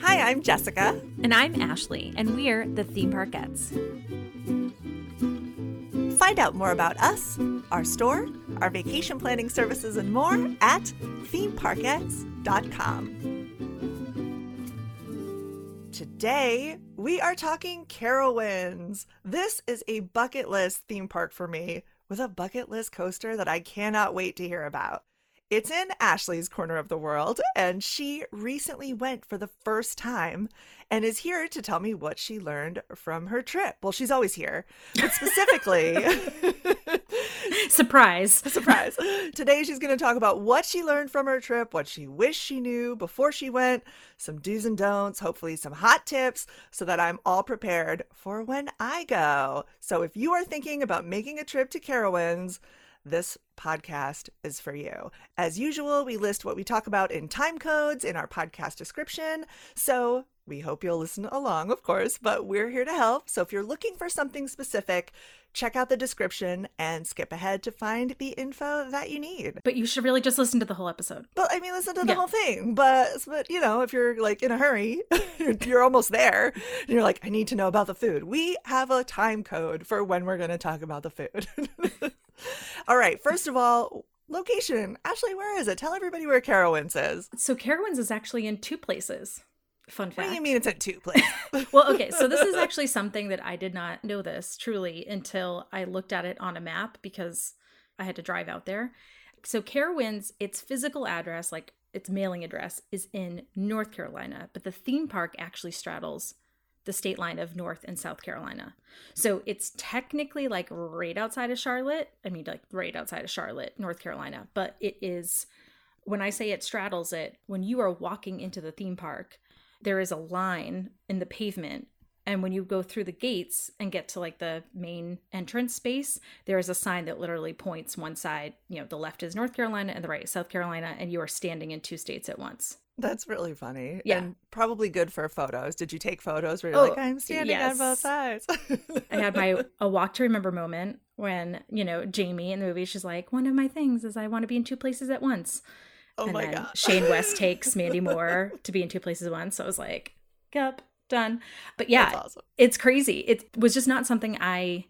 Hi, I'm Jessica. And I'm Ashley, and we're the ThemeParkettes. Find out more about us, our store, our vacation planning services, and more at ThemeParkettes.com. Today, we are talking Carowinds. This is a bucket list theme park for me, with a bucket list coaster that I cannot wait to hear about. It's in Ashley's corner of the world, and she recently went for the first time and is here to tell me what she learned from her trip. Well, she's always here, but specifically... Surprise. Surprise. Today, she's going to talk about what she learned from her trip, what she wished she knew before she went, some do's and don'ts, hopefully some hot tips, so that I'm all prepared for when I go. So if you are thinking about making a trip to Carowinds, this podcast is for you. As usual, we list what we talk about in time codes in our podcast description. So we hope you'll listen along, of course, but we're here to help. So if you're looking for something specific, check out the description and skip ahead to find the info that you need. But you should really just listen to the whole episode. Well, I mean, listen to the whole thing. But you know, if you're like in a hurry, you're almost there, and you're like, I need to know about the food. We have a time code for when we're going to talk about the food. All right. First of all, location. Ashley, where is it? Tell everybody where Carowinds is. So Carowinds is actually in two places. Fun fact. What do you mean it's at two places? Well, okay, so this is actually something that I did not know this truly until I looked at it on a map because I had to drive out there. So Carowinds, its physical address, like its mailing address, is in North Carolina, but the theme park actually straddles the state line of North and South Carolina. So it's technically like right outside of Charlotte. I mean, like right outside of Charlotte, North Carolina, but it is, when I say it straddles it, when you are walking into the theme park, there is a line in the pavement, and when you go through the gates and get to like the main entrance space, there is a sign that literally points one side, you know, the left is North Carolina and the right is South Carolina, and you are standing in two states at once. That's really funny. Yeah. And probably good for photos. Did you take photos where you're like, I'm standing on both sides? I had my A Walk to Remember moment when, you know, Jamie in the movie, she's like, one of my things is I want to be in two places at once. Oh, and my God. Shane West takes Mandy Moore to be in two places at once. So I was like, yep, done. But yeah, awesome. It's crazy. It was just not something I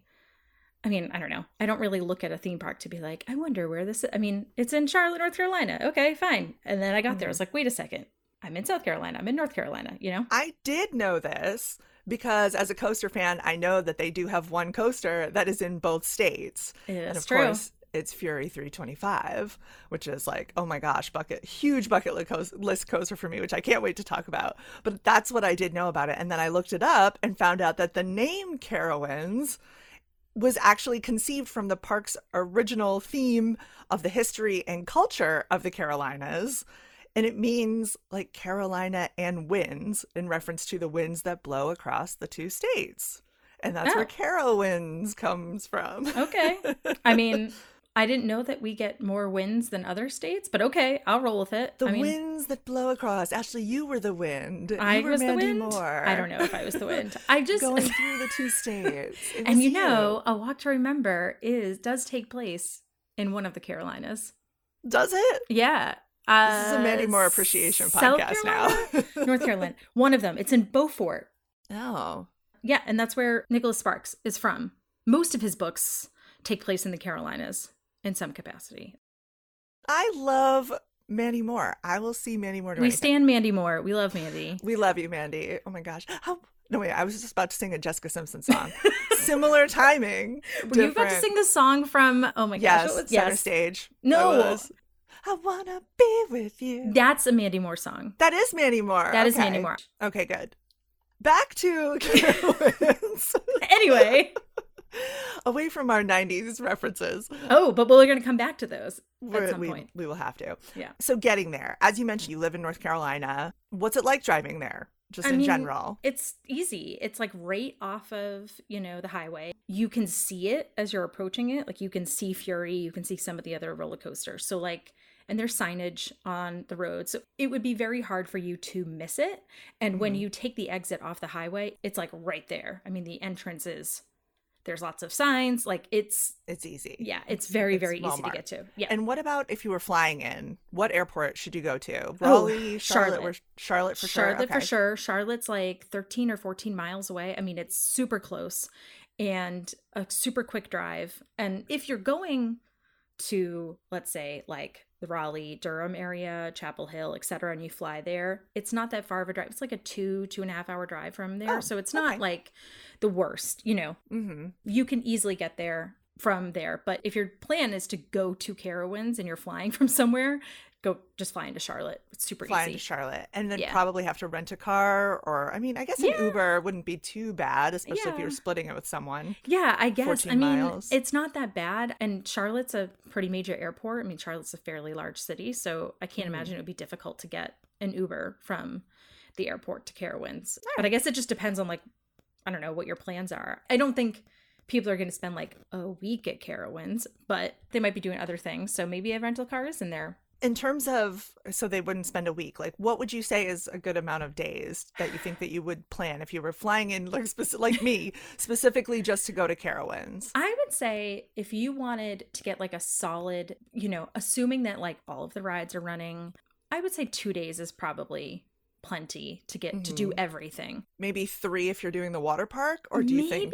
mean, I don't know. I don't really look at a theme park to be like, I wonder where this is. I mean, it's in Charlotte, North Carolina. Okay, fine. And then I got there. I was like, wait a second. I'm in South Carolina. I'm in North Carolina, you know? I did know this because as a coaster fan, I know that they do have one coaster that is in both states. That's true. Of course, it's Fury 325, which is like, oh my gosh, huge bucket list coaster for me, which I can't wait to talk about. But that's what I did know about it. And then I looked it up and found out that the name Carowinds was actually conceived from the park's original theme of the history and culture of the Carolinas. And it means like Carolina and winds, in reference to the winds that blow across the two states. And that's where Carowinds comes from. Okay. I mean, I didn't know that we get more winds than other states, but okay, I'll roll with it. The winds that blow across. Ashley, you were the wind. You were Mandy Moore. I don't know if I was the wind. I just going through the two states. And you know, A Walk to Remember does take place in one of the Carolinas. Does it? Yeah. This is a Mandy Moore appreciation podcast now. North Carolina, one of them. It's in Beaufort. Oh. Yeah, and that's where Nicholas Sparks is from. Most of his books take place in the Carolinas. In some capacity. I love Mandy Moore. I will see Mandy Moore. We stand Mandy Moore. We love Mandy. We love you, Mandy. Oh my gosh. No, wait, I was just about to sing a Jessica Simpson song. Similar timing. Were you about to sing the song from, oh my gosh. Center Stage. No. I want to be with you. That's a Mandy Moore song. That is Mandy Moore. That is Mandy Moore. Okay, good. Back to Carowinds. Anyway. Away from our 90s references. Oh, but we're going to come back to those at some point. We will have to. Yeah. So getting there, as you mentioned, you live in North Carolina. What's it like driving there in general? It's easy. It's like right off of, you know, the highway. You can see it as you're approaching it. Like you can see Fury. You can see some of the other roller coasters. So like, and there's signage on the road. So it would be very hard for you to miss it. And when you take the exit off the highway, it's like right there. I mean, the entrance is There's lots of signs. Like it's easy. Yeah, it's very, very easy to get to. Yeah. And what about if you were flying in? What airport should you go to? Raleigh, Charlotte for sure. Charlotte for sure. Charlotte's like 13 or 14 miles away. I mean, it's super close and a super quick drive. And if you're going to, let's say, like the Raleigh, Durham area, Chapel Hill, etc., and you fly there, it's not that far of a drive. It's like a 2.5 hour drive from there. Oh, so it's not like the worst, you know. Mm-hmm. You can easily get there from there. But if your plan is to go to Carowinds and you're flying from somewhere, go just fly into Charlotte. It's super easy. Fly into Charlotte. And then probably have to rent a car, or I mean, I guess an Uber wouldn't be too bad, especially if you're splitting it with someone. Yeah, I guess. I mean, it's not that bad. And Charlotte's a pretty major airport. I mean, Charlotte's a fairly large city. So I can't imagine it would be difficult to get an Uber from the airport to Carowinds. Right. But I guess it just depends on, like, I don't know, what your plans are. I don't think people are going to spend like a week at Carowinds, but they might be doing other things. So maybe a rental car is in there. In terms of, so they wouldn't spend a week, like what would you say is a good amount of days that you think that you would plan if you were flying in, like, like me, specifically just to go to Carowinds? I would say if you wanted to get like a solid, you know, assuming that like all of the rides are running, I would say 2 days is probably plenty to get to do everything. Maybe 3 if you're doing the water park, or do you think?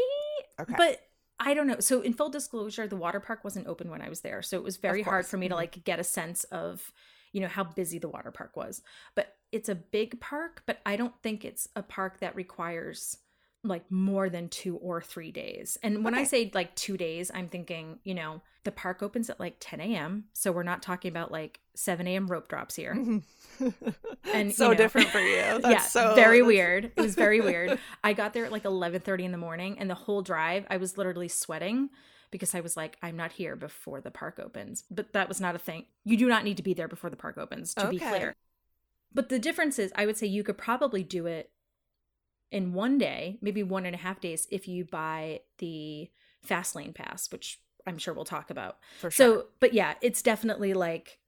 Maybe, but I don't know. So in full disclosure, the water park wasn't open when I was there. So it was very hard for me to like get a sense of, you know, how busy the water park was. But it's a big park, but I don't think it's a park that requires like more than 2 or 3 days. And when I say like 2 days, I'm thinking, you know, the park opens at like 10 a.m. So we're not talking about like 7 a.m. rope drops here. And so, you know, different for you. That's weird. It was very weird. I got there at like 11:30 in the morning, and the whole drive I was literally sweating because I was like, I'm not here before the park opens. But that was not a thing. You do not need to be there before the park opens, to be clear. But the difference is, I would say you could probably do it in 1 day, maybe 1.5 days, if you buy the fast lane pass, which I'm sure we'll talk about. For sure. So, but yeah, it's definitely like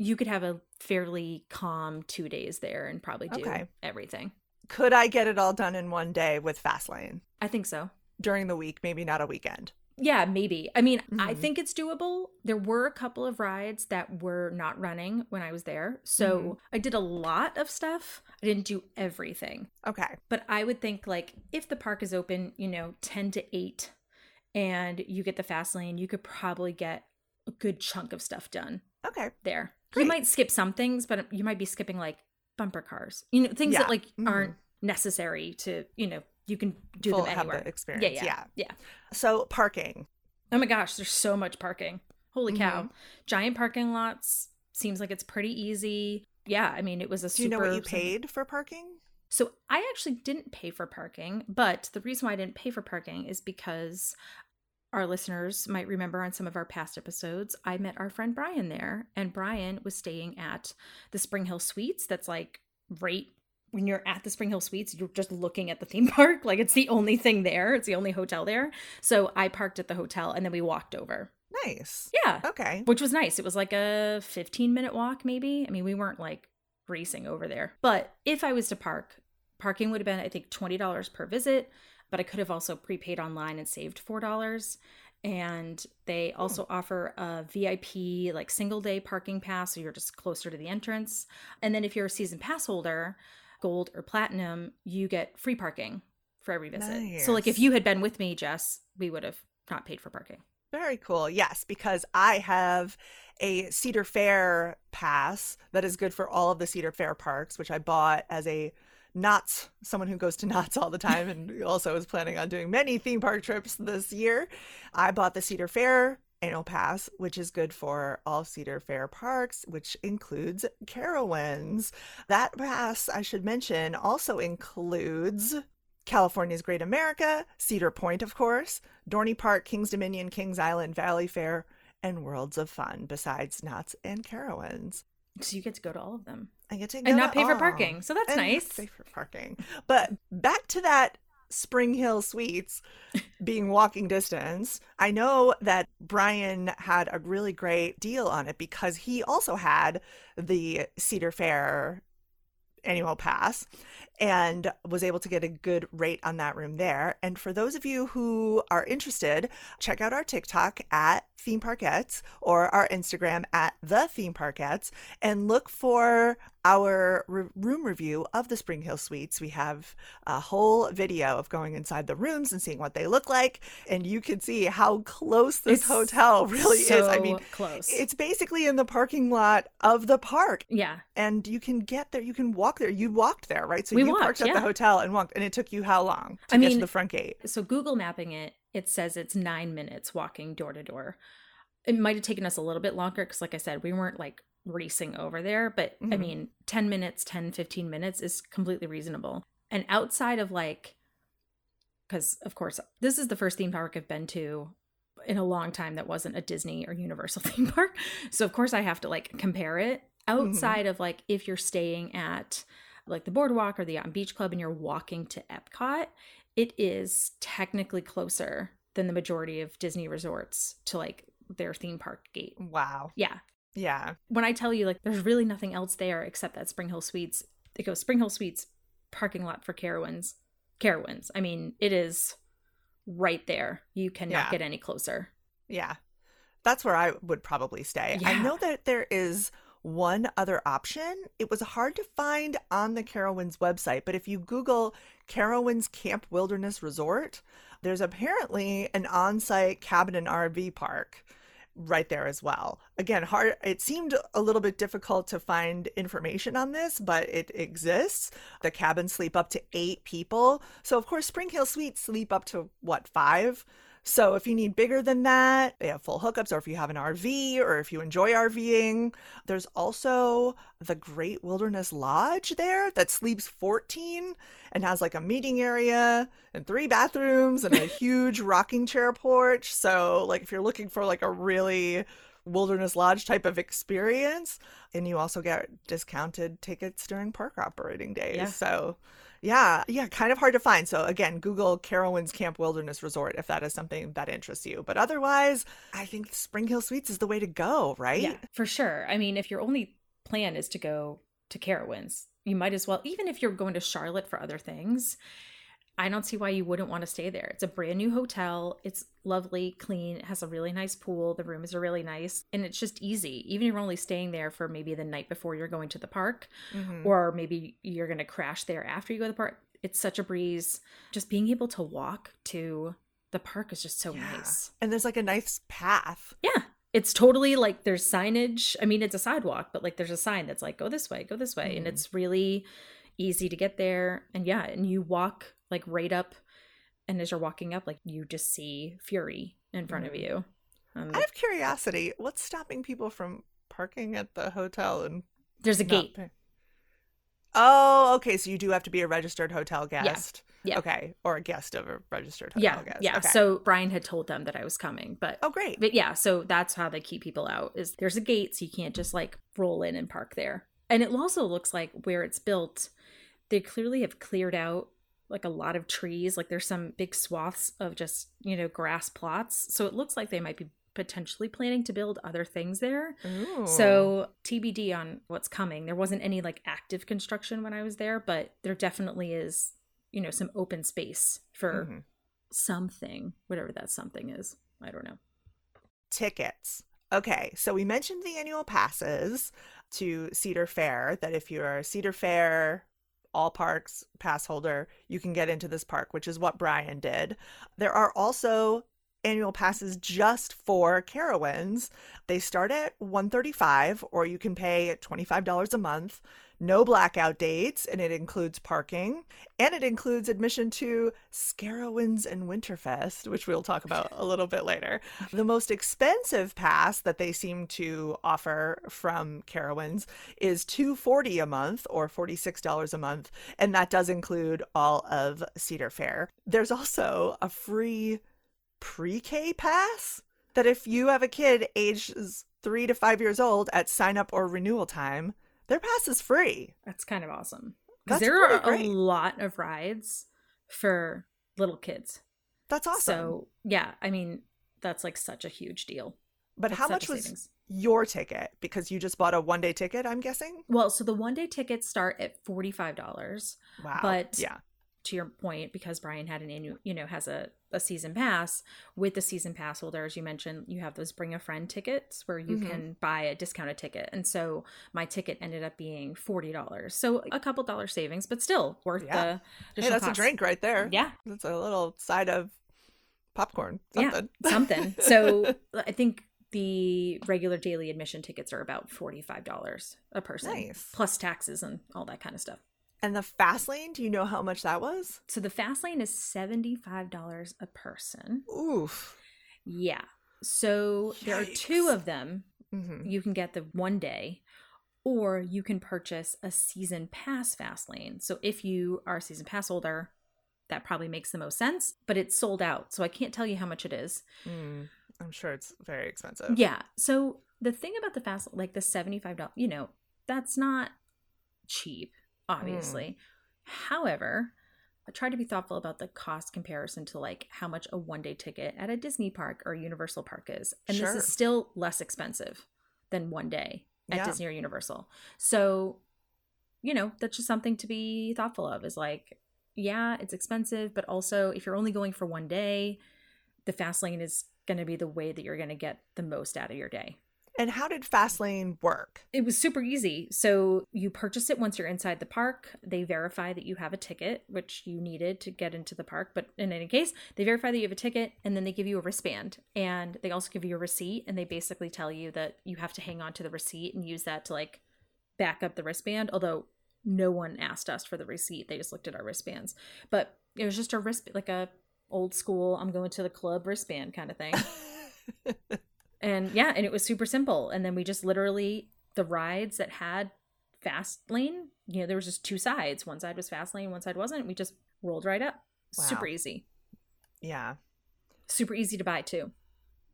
you could have a fairly calm 2 days there and probably do everything. Could I get it all done in 1 day with fast lane? I think so. During the week, maybe not a weekend. Yeah, maybe. I mean, I think it's doable. There were a couple of rides that were not running when I was there. So I did a lot of stuff. I didn't do everything. Okay. But I would think like if the park is open, you know, 10 to 8 and you get the fast lane, you could probably get a good chunk of stuff done. Okay. There. Great. You might skip some things, but you might be skipping like bumper cars. You know, things that like aren't necessary to, you know, you can do them anywhere. Have the experience. Yeah. So parking. Oh my gosh, there's so much parking. Holy cow. Giant parking lots. Seems like it's pretty easy. Yeah, I mean, it was a super... Do you know what you paid for parking? So I actually didn't pay for parking, but the reason why I didn't pay for parking is because our listeners might remember on some of our past episodes, I met our friend Brian there, and Brian was staying at the Spring Hill Suites. That's like right... When you're at the Spring Hill Suites, you're just looking at the theme park. Like, it's the only thing there. It's the only hotel there. So I parked at the hotel, and then we walked over. Nice. Yeah. Okay. Which was nice. It was like a 15-minute walk, maybe. I mean, we weren't like racing over there. But if I was to park, parking would have been, I think, $20 per visit. But I could have also prepaid online and saved $4. And they also offer a VIP, like, single-day parking pass. So you're just closer to the entrance. And then if you're a season pass holder... Gold or platinum, you get free parking for every visit. Nice. So like if you had been with me, Jess, we would have not paid for parking. Very cool. Yes, because I have a Cedar Fair pass that is good for all of the Cedar Fair parks, which I bought as a Knott's, someone who goes to Knott's all the time and also is planning on doing many theme park trips this year. I bought the Cedar Fair annual pass, which is good for all Cedar Fair parks, which includes Carowinds. That pass, I should mention, also includes California's Great America, Cedar Point, of course, Dorney Park, Kings Dominion, Kings Island, Valley Fair, and Worlds of Fun, besides Knott's and Carowinds. So you get to go to all of them. I get to go and not pay for parking. So that's nice. Not pay for parking. But back to that Spring Hill Suites being walking distance. I know that Brian had a really great deal on it because he also had the Cedar Fair annual pass and was able to get a good rate on that room there. And for those of you who are interested, check out our TikTok at ThemeParkettes or our Instagram at ThemeParkettes and look for our room review of the Spring Hill Suites. We have a whole video of going inside the rooms and seeing what they look like. And you can see how close this hotel really is. I mean, close. It's basically in the parking lot of the park. Yeah. And you can get there. You can walk there. You walked there, right? So we parked at the hotel and walked. And it took you how long to get to the front gate? So Google mapping it, it says it's 9 minutes walking door to door. It might have taken us a little bit longer because, like I said, we weren't like racing over there. But I mean, 10, 15 minutes is completely reasonable. And outside of like, because of course, this is the first theme park I've been to in a long time that wasn't a Disney or Universal theme park. So of course I have to like compare it outside of like, if you're staying at like the Boardwalk or the Yacht and Beach Club and you're walking to Epcot, it is technically closer than the majority of Disney resorts to like their theme park gate. Wow. Yeah. Yeah. When I tell you like there's really nothing else there except that Spring Hill Suites, it goes Spring Hill Suites, parking lot for Carowinds. Carowinds. I mean, it is right there. You cannot get any closer. Yeah. That's where I would probably stay. Yeah. I know that there is one other option. It was hard to find on the Carowinds website, but if you Google Carowinds Camp Wilderness Resort, there's apparently an on-site cabin and RV park right there as well. Again, hard. It seemed a little bit difficult to find information on this, but it exists. The cabins sleep up to 8 people. So of course, Spring Hill Suites sleep up to 5? So if you need bigger than that, they have full hookups, or if you have an RV or if you enjoy RVing. There's also the Great Wilderness Lodge there that sleeps 14 and has like a meeting area and 3 bathrooms and a huge rocking chair porch. So like if you're looking for like a really Wilderness Lodge type of experience, and you also get discounted tickets during park operating days. Yeah. So yeah, kind of hard to find. So again, Google Carowinds Camp Wilderness Resort if that is something that interests you. But otherwise, I think Spring Hill Suites is the way to go, right? Yeah, for sure. I mean, if your only plan is to go to Carowinds, you might as well, even if you're going to Charlotte for other things, I don't see why you wouldn't want to stay there. It's a brand new hotel. It's lovely, clean. It has a really nice pool. The rooms are really nice. And it's just easy. Even if you're only staying there for maybe the night before you're going to the park, or maybe you're going to crash there after you go to the park. It's such a breeze. Just being able to walk to the park is just so nice. And there's like a nice path. Yeah. It's totally like there's signage. I mean, it's a sidewalk, but like there's a sign that's like, go this way. And it's really easy to get there. And yeah, and you walk like right up, and as you're walking up, like you just see Fury in front of you. Out of curiosity, what's stopping people from parking at the hotel? And there's a gate. Oh, okay. So you do have to be a registered hotel guest. Yeah. Okay. Or a guest of a registered hotel guest. Yeah. Okay. So Brian had told them that I was coming, but oh, great. But yeah, so that's how they keep people out, is there's a gate, so you can't just like roll in and park there. And it also looks like where it's built, they clearly have cleared out like a lot of trees. Like there's some big swaths of just, you know, grass plots. So it looks like they might be potentially planning to build other things there. Ooh. So TBD on what's coming. There wasn't any like active construction when I was there, but there definitely is, you know, some open space for something, whatever that something is. I don't know. Tickets. Okay, so we mentioned the annual passes to Cedar Fair, that if you're a Cedar Fair all parks pass holder, you can get into this park, which is what Brian did. There are also annual passes just for Carowinds. They start at $135, or you can pay $25 a month. No blackout dates, and it includes parking, and it includes admission to Scarowinds and Winterfest, which we'll talk about a little bit later. The most expensive pass that they seem to offer from Carowinds is $240 a month, or $46 a month, and that does include all of Cedar Fair. There's also a free pre-K pass that if you have a kid ages 3 to 5 years old at sign-up or renewal time, their pass is free. That's kind of awesome. Because there are a lot of rides for little kids. That's awesome. So, yeah, I mean, that's like such a huge deal. But how much was your ticket because you just bought a one-day ticket, I'm guessing? Well, so the one-day tickets start at $45. Wow. But yeah, to your point, because Brian had an annual, you know, has a season pass, with the season pass holder, as you mentioned, you have those bring a friend tickets where you mm-hmm. can buy a discounted ticket. And so my ticket ended up being $40. So a couple dollar savings, but still worth yeah. the Hey, that's cost. A drink right there. Yeah. That's a little side of popcorn. Something. Yeah, something. So I think the regular daily admission tickets are about $45 a person. Nice. Plus taxes and all that kind of stuff. And the fast lane, do you know how much that was? So the fast lane is $75 a person. Oof. Yeah. So Yikes. There are two of them. Mm-hmm. You can get the one day, or you can purchase a season pass fast lane. So if you are a season pass holder, that probably makes the most sense, but it's sold out. So I can't tell you how much it is. Mm, I'm sure it's very expensive. Yeah. So the thing about the fast, like the $75, you know, that's not cheap. Obviously. However, I try to be thoughtful about the cost comparison to like how much a one-day ticket at a Disney park or Universal park is. And sure. this is still less expensive than one day at yeah. Disney or Universal. So, you know, that's just something to be thoughtful of is like, yeah, it's expensive, but also if you're only going for one day, the fast lane is going to be the way that you're going to get the most out of your day. And how did Fastlane work? It was super easy. So you purchase it once you're inside the park. They verify that you have a ticket, which you needed to get into the park. But in any case, they verify that you have a ticket, and then they give you a wristband. And they also give you a receipt, and they basically tell you that you have to hang on to the receipt and use that to like back up the wristband. Although no one asked us for the receipt. They just looked at our wristbands. But it was just a wrist, like a old school, I'm going to the club wristband kind of thing. And yeah, and it was super simple. And then we just literally, the rides that had fast lane, you know, there was just two sides. One side was fast lane, one side wasn't. We just rolled right up. Wow. Super easy. Yeah. Super easy to buy too.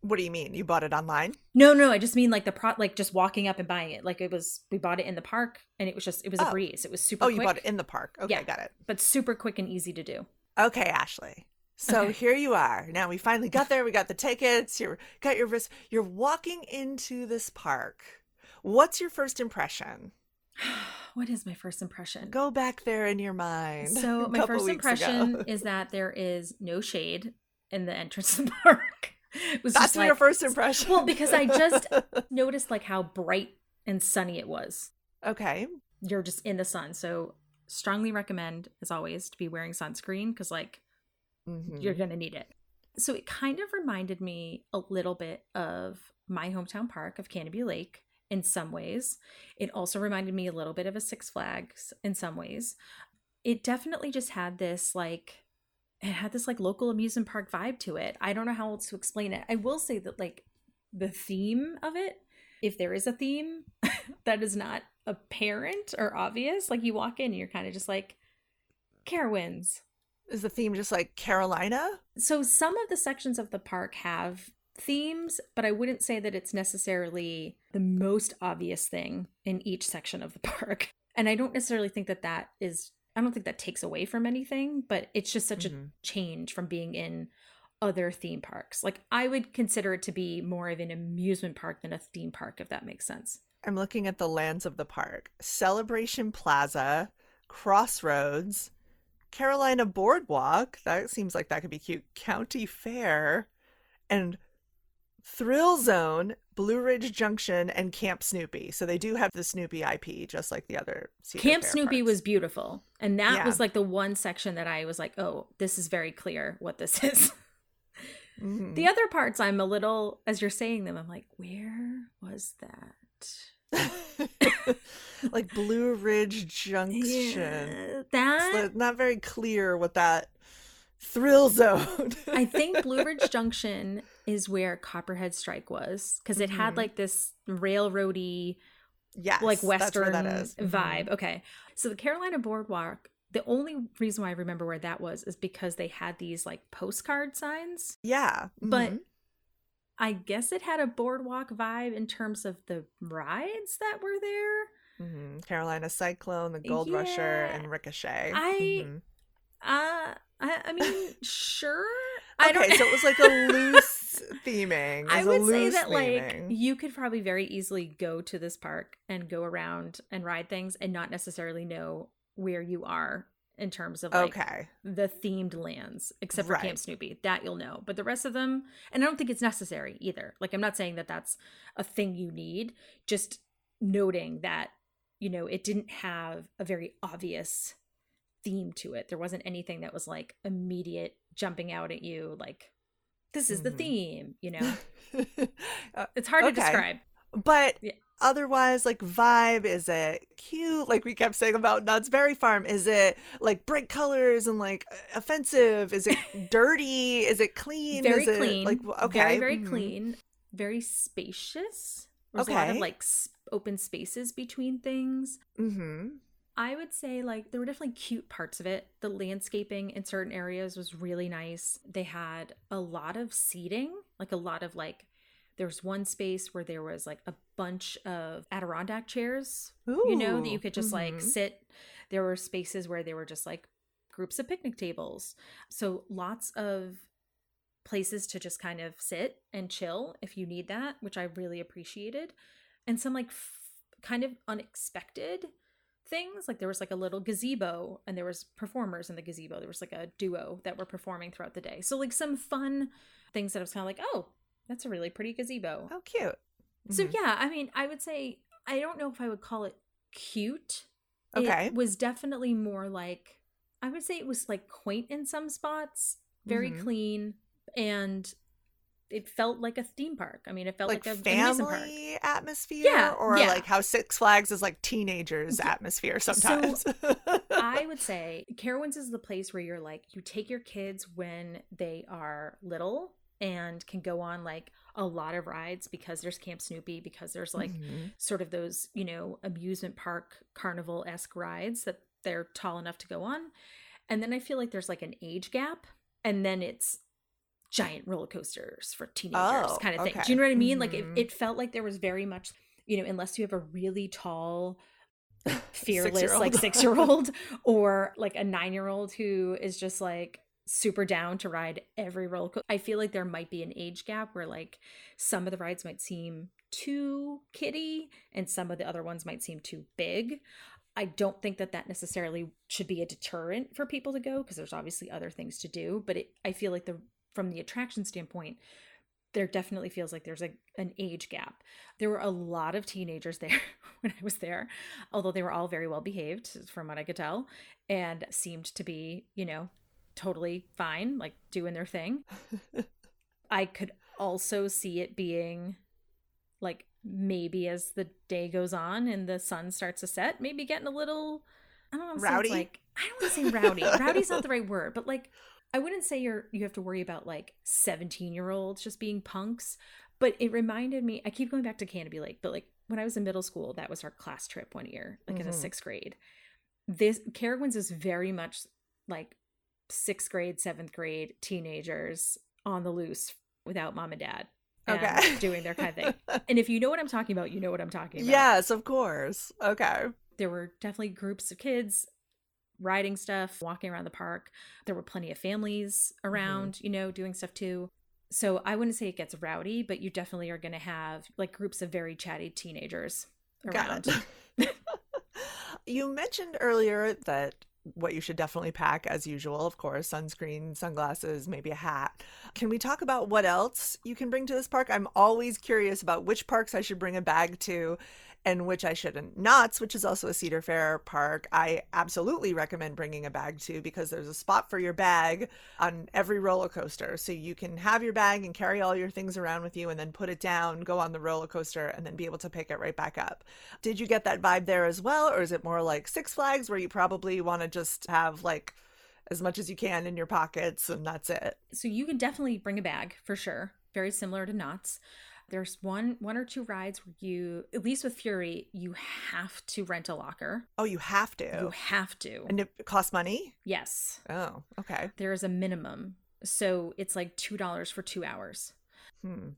What do you mean? You bought it online? No. I just mean like the just walking up and buying it. Like it was, we bought it in the park and it was a breeze. It was super quick. Oh, you bought it in the park. Okay, yeah, got it. But super quick and easy to do. Okay, Ashley. So okay. Here you are. Now we finally got there. We got the tickets. You got your wrist. You're walking into this park. What's your first impression? What is my first impression? Go back there in your mind. So my first impression is that there is no shade in the entrance of the park. That's your first impression. Well, because I just noticed like how bright and sunny it was. Okay. You're just in the sun. So strongly recommend, as always, to be wearing sunscreen because like, mm-hmm. you're going to need it. So it kind of reminded me a little bit of my hometown park of Canobie Lake in some ways. It also reminded me a little bit of a Six Flags in some ways. It definitely just had this like, it had this like local amusement park vibe to it. I don't know how else to explain it. I will say that like the theme of it, if there is a theme that is not apparent or obvious, like you walk in and you're kind of just like, Carowinds. Is the theme just like Carolina? So some of the sections of the park have themes, but I wouldn't say that it's necessarily the most obvious thing in each section of the park. And I don't necessarily think I don't think that takes away from anything, but it's just such mm-hmm. a change from being in other theme parks. Like I would consider it to be more of an amusement park than a theme park, if that makes sense. I'm looking at the lands of the park. Celebration Plaza, Crossroads, Carolina Boardwalk, that seems like that could be cute, County Fair, and Thrill Zone, Blue Ridge Junction, and Camp Snoopy. So they do have the Snoopy IP, just like the other Cedar Fair Camp Snoopy parts. Was beautiful. And that was like the one section that I was like, oh, this is very clear what this is. Mm-hmm. The other parts I'm a little, as you're saying them, I'm like, where was that? Like Blue Ridge Junction. Yeah, it's not very clear what that Thrill Zone. I think Blue Ridge Junction is where Copperhead Strike was because it had like this railroady, like Western vibe. Mm-hmm. Okay. So the Carolina Boardwalk, the only reason why I remember where that was is because they had these like postcard signs. Yeah. Mm-hmm. But I guess it had a boardwalk vibe in terms of the rides that were there. Mm-hmm. Carolina Cyclone, the Gold Rusher, and Ricochet. I mean, sure. Okay, so it was like a loose theming. I would say that theming. Like you could probably very easily go to this park and go around and ride things and not necessarily know where you are in terms of like the themed lands, except for Camp Snoopy. That you'll know. But the rest of them, and I don't think it's necessary either. Like I'm not saying that that's a thing you need, just noting that, you know, it didn't have a very obvious theme to it. There wasn't anything that was like immediate jumping out at you like this is the theme, you know. It's hard to describe, but otherwise, like, vibe, is it cute, like we kept saying about Knott's Berry Farm? Is it like bright colors and like offensive? Is it dirty? Is it clean? Clean, like very clean, very spacious. There's a lot of like open spaces between things. I would say, like, there were definitely cute parts of it. The landscaping in certain areas was really nice. They had a lot of seating, like a lot of, like, there was one space where there was, like, a bunch of Adirondack chairs, you know, that you could just, like, sit. There were spaces where there were just, like, groups of picnic tables. So lots of places to just kind of sit and chill if you need that, which I really appreciated. And some, like, kind of unexpected things, like there was like a little gazebo and there was performers in the gazebo. There was like a duo that were performing throughout the day, so like some fun things that I was kind of like, oh, that's a really pretty gazebo, how cute. So yeah, I mean, I would say I don't know if I would call it cute. It was definitely more like, I would say it was like quaint in some spots, very clean, and it felt like a theme park. I mean, it felt like a family atmosphere, or like how Six Flags is like teenagers atmosphere sometimes. So I would say Carowinds is the place where you're like, you take your kids when they are little and can go on like a lot of rides, because there's Camp Snoopy, because there's like sort of those, you know, amusement park carnival-esque rides that they're tall enough to go on. And then I feel like there's like an age gap, and then it's giant roller coasters for teenagers kind of thing. Do you know what I mean? Like it felt like there was very much, you know, unless you have a really tall, fearless 6-year-old. Like 6-year-old or like a 9-year-old who is just like super down to ride every roller coaster. I feel like there might be an age gap where like some of the rides might seem too kiddie and some of the other ones might seem too big. I don't think that that necessarily should be a deterrent for people to go, because there's obviously other things to do, but I feel like from the attraction standpoint, there definitely feels like there's an age gap. There were a lot of teenagers there when I was there, although they were all very well behaved from what I could tell and seemed to be, you know, totally fine, like doing their thing. I could also see it being like, maybe as the day goes on and the sun starts to set, maybe getting a little, I don't know, rowdy. Like, I don't want to say rowdy. Rowdy's not the right word, but like, I wouldn't say you have to worry about like 17-year-olds just being punks, but it reminded me, I keep going back to Canobie Lake, but like when I was in middle school, that was our class trip one year, like in the 6th grade. This Carowinds is very much like 6th grade, 7th grade teenagers on the loose without mom and dad. And doing their kind of thing. And if you know what I'm talking about, you know what I'm talking about. Yes, of course. Okay. There were definitely groups of kids riding stuff, walking around the park. There were plenty of families around, you know, doing stuff too. So I wouldn't say it gets rowdy, but you definitely are going to have like groups of very chatty teenagers around. You mentioned earlier that what you should definitely pack, as usual, of course, sunscreen, sunglasses, maybe a hat. Can we talk about what else you can bring to this park? I'm always curious about which parks I should bring a bag to and which I shouldn't. Knott's, which is also a Cedar Fair park, I absolutely recommend bringing a bag to, because there's a spot for your bag on every roller coaster. So you can have your bag and carry all your things around with you and then put it down, go on the roller coaster, and then be able to pick it right back up. Did you get that vibe there as well? Or is it more like Six Flags, where you probably want to just have like as much as you can in your pockets and that's it? So you can definitely bring a bag for sure. Very similar to Knott's. There's one or two rides where you, at least with Fury, you have to rent a locker. Oh, you have to? You have to. And it costs money? Yes. Oh, okay. There is a minimum. So it's like $2 for 2 hours,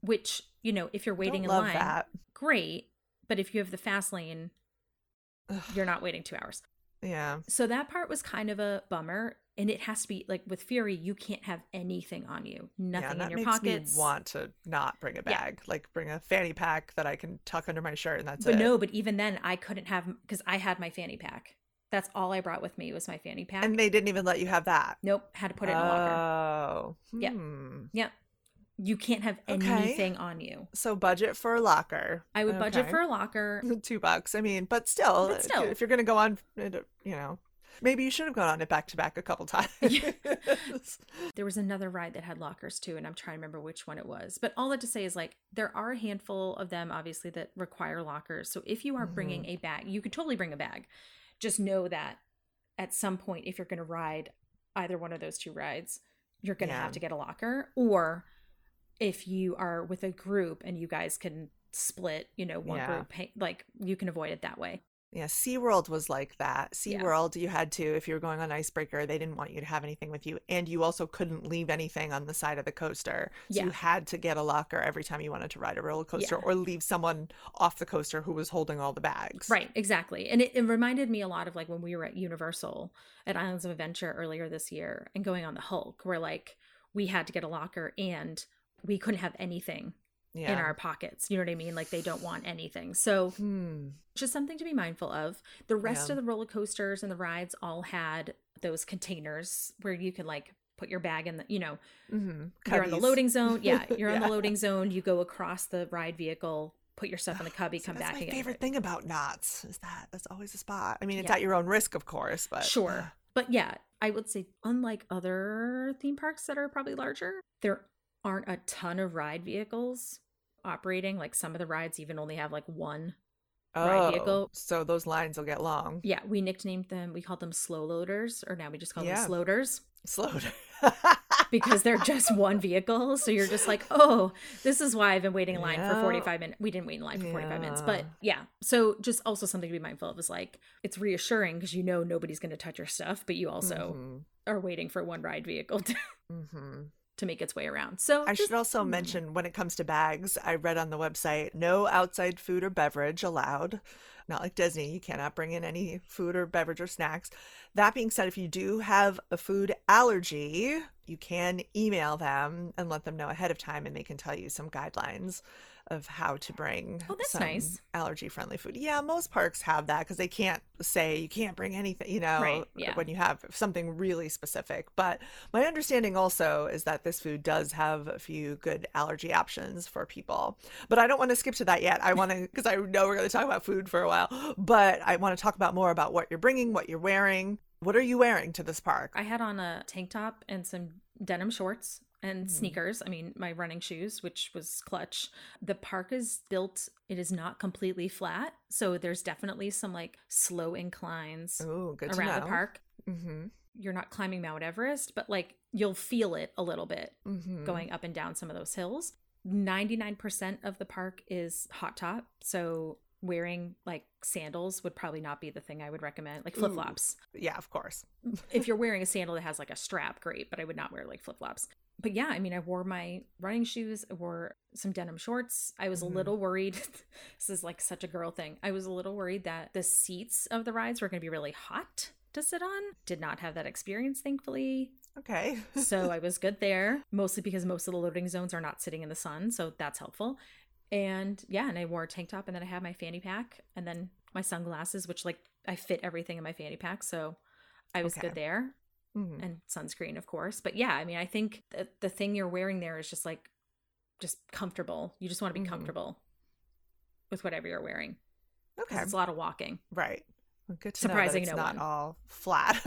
which, you know, if you're waiting in line, that. Great. But if you have the fast lane, you're not waiting 2 hours. Yeah. So that part was kind of a bummer. And it has to be like with Fury, you can't have anything on you, nothing in your pockets. Me want to not bring a bag, like bring a fanny pack that I can tuck under my shirt, and that's it. But no, but even then, I couldn't have, because I had my fanny pack. That's all I brought with me was my fanny pack. And they didn't even let you have that. Nope, had to put it in a locker. Oh, yeah. You can't have anything on you. So budget for a locker. I would budget for a locker. $2. I mean, but still, if you're going to go on, you know. Maybe you should have gone on it back to back a couple times. There was another ride that had lockers too, and I'm trying to remember which one it was. But all that to say is, like, there are a handful of them, obviously, that require lockers. So if you are bringing a bag, you could totally bring a bag. Just know that at some point, if you're going to ride either one of those two rides, you're going to have to get a locker. Or if you are with a group and you guys can split, you know, one group, like, you can avoid it that way. Yeah, SeaWorld was like that. SeaWorld, you had to, if you were going on Icebreaker, they didn't want you to have anything with you. And you also couldn't leave anything on the side of the coaster. So you had to get a locker every time you wanted to ride a roller coaster or leave someone off the coaster who was holding all the bags. Right, exactly. And it reminded me a lot of, like, when we were at Universal at Islands of Adventure earlier this year and going on the Hulk, where, like, we had to get a locker and we couldn't have anything in our pockets. You know what I mean? Like, they don't want anything. So just something to be mindful of. The rest of the roller coasters and the rides all had those containers where you could, like, put your bag in the, you know, you're on the loading zone. Yeah. You're on the loading zone. You go across the ride vehicle, put your stuff in the cubby, come back. That's my favorite thing about Knott's is that's always a spot. I mean, it's at your own risk, of course, but. Sure. But yeah, I would say, unlike other theme parks that are probably larger, there aren't a ton of ride vehicles operating. Like, some of the rides even only have, like, one ride vehicle, so those lines will get long. Yeah, we nicknamed them, we called them slow loaders, or now we just call them slowders because they're just one vehicle. So you're just like, oh, this is why I've been waiting in line for 45 minutes. We didn't wait in line for 45 minutes, but so just also something to be mindful of is, like, it's reassuring because you know nobody's going to touch your stuff, but you also are waiting for one ride vehicle to make its way around. So I should also mention, when it comes to bags, I read on the website, no outside food or beverage allowed. Not like Disney, you cannot bring in any food or beverage or snacks. That being said, if you do have a food allergy, you can email them and let them know ahead of time, and they can tell you some guidelines of how to bring some allergy-friendly food. Yeah, most parks have that because they can't say you can't bring anything, you know, when you have something really specific. But my understanding also is that this food does have a few good allergy options for people. But I don't want to skip to that yet. I want to, because I know we're going to talk about food for a while, but I want to talk about more about what you're bringing, what you're wearing. What are you wearing to this park? I had on a tank top and some denim shorts and sneakers. I mean, my running shoes, which was clutch. The park is built, it is not completely flat. So there's definitely some, like, slow inclines around the park. You're not climbing Mount Everest, but, like, you'll feel it a little bit going up and down some of those hills. 99% of the park is hot top. So wearing, like, sandals would probably not be the thing I would recommend, like flip-flops. Yeah, of course. If you're wearing a sandal that has, like, a strap, great, but I would not wear, like, flip-flops. But yeah, I mean, I wore my running shoes, I wore some denim shorts. I was a little worried. This is, like, such a girl thing. I was a little worried that the seats of the rides were going to be really hot to sit on. Did not have that experience, thankfully. Okay. So I was good there, mostly because most of the loading zones are not sitting in the sun, so that's helpful. And yeah, and I wore a tank top, and then I had my fanny pack, and then my sunglasses, which, like, I fit everything in my fanny pack. So I was good there. And sunscreen, of course. But yeah, I mean, I think the thing you're wearing there is just, like, just comfortable. You just want to be comfortable with whatever you're wearing. Okay. It's a lot of walking. Right. Good to surprising know that it's not all flat.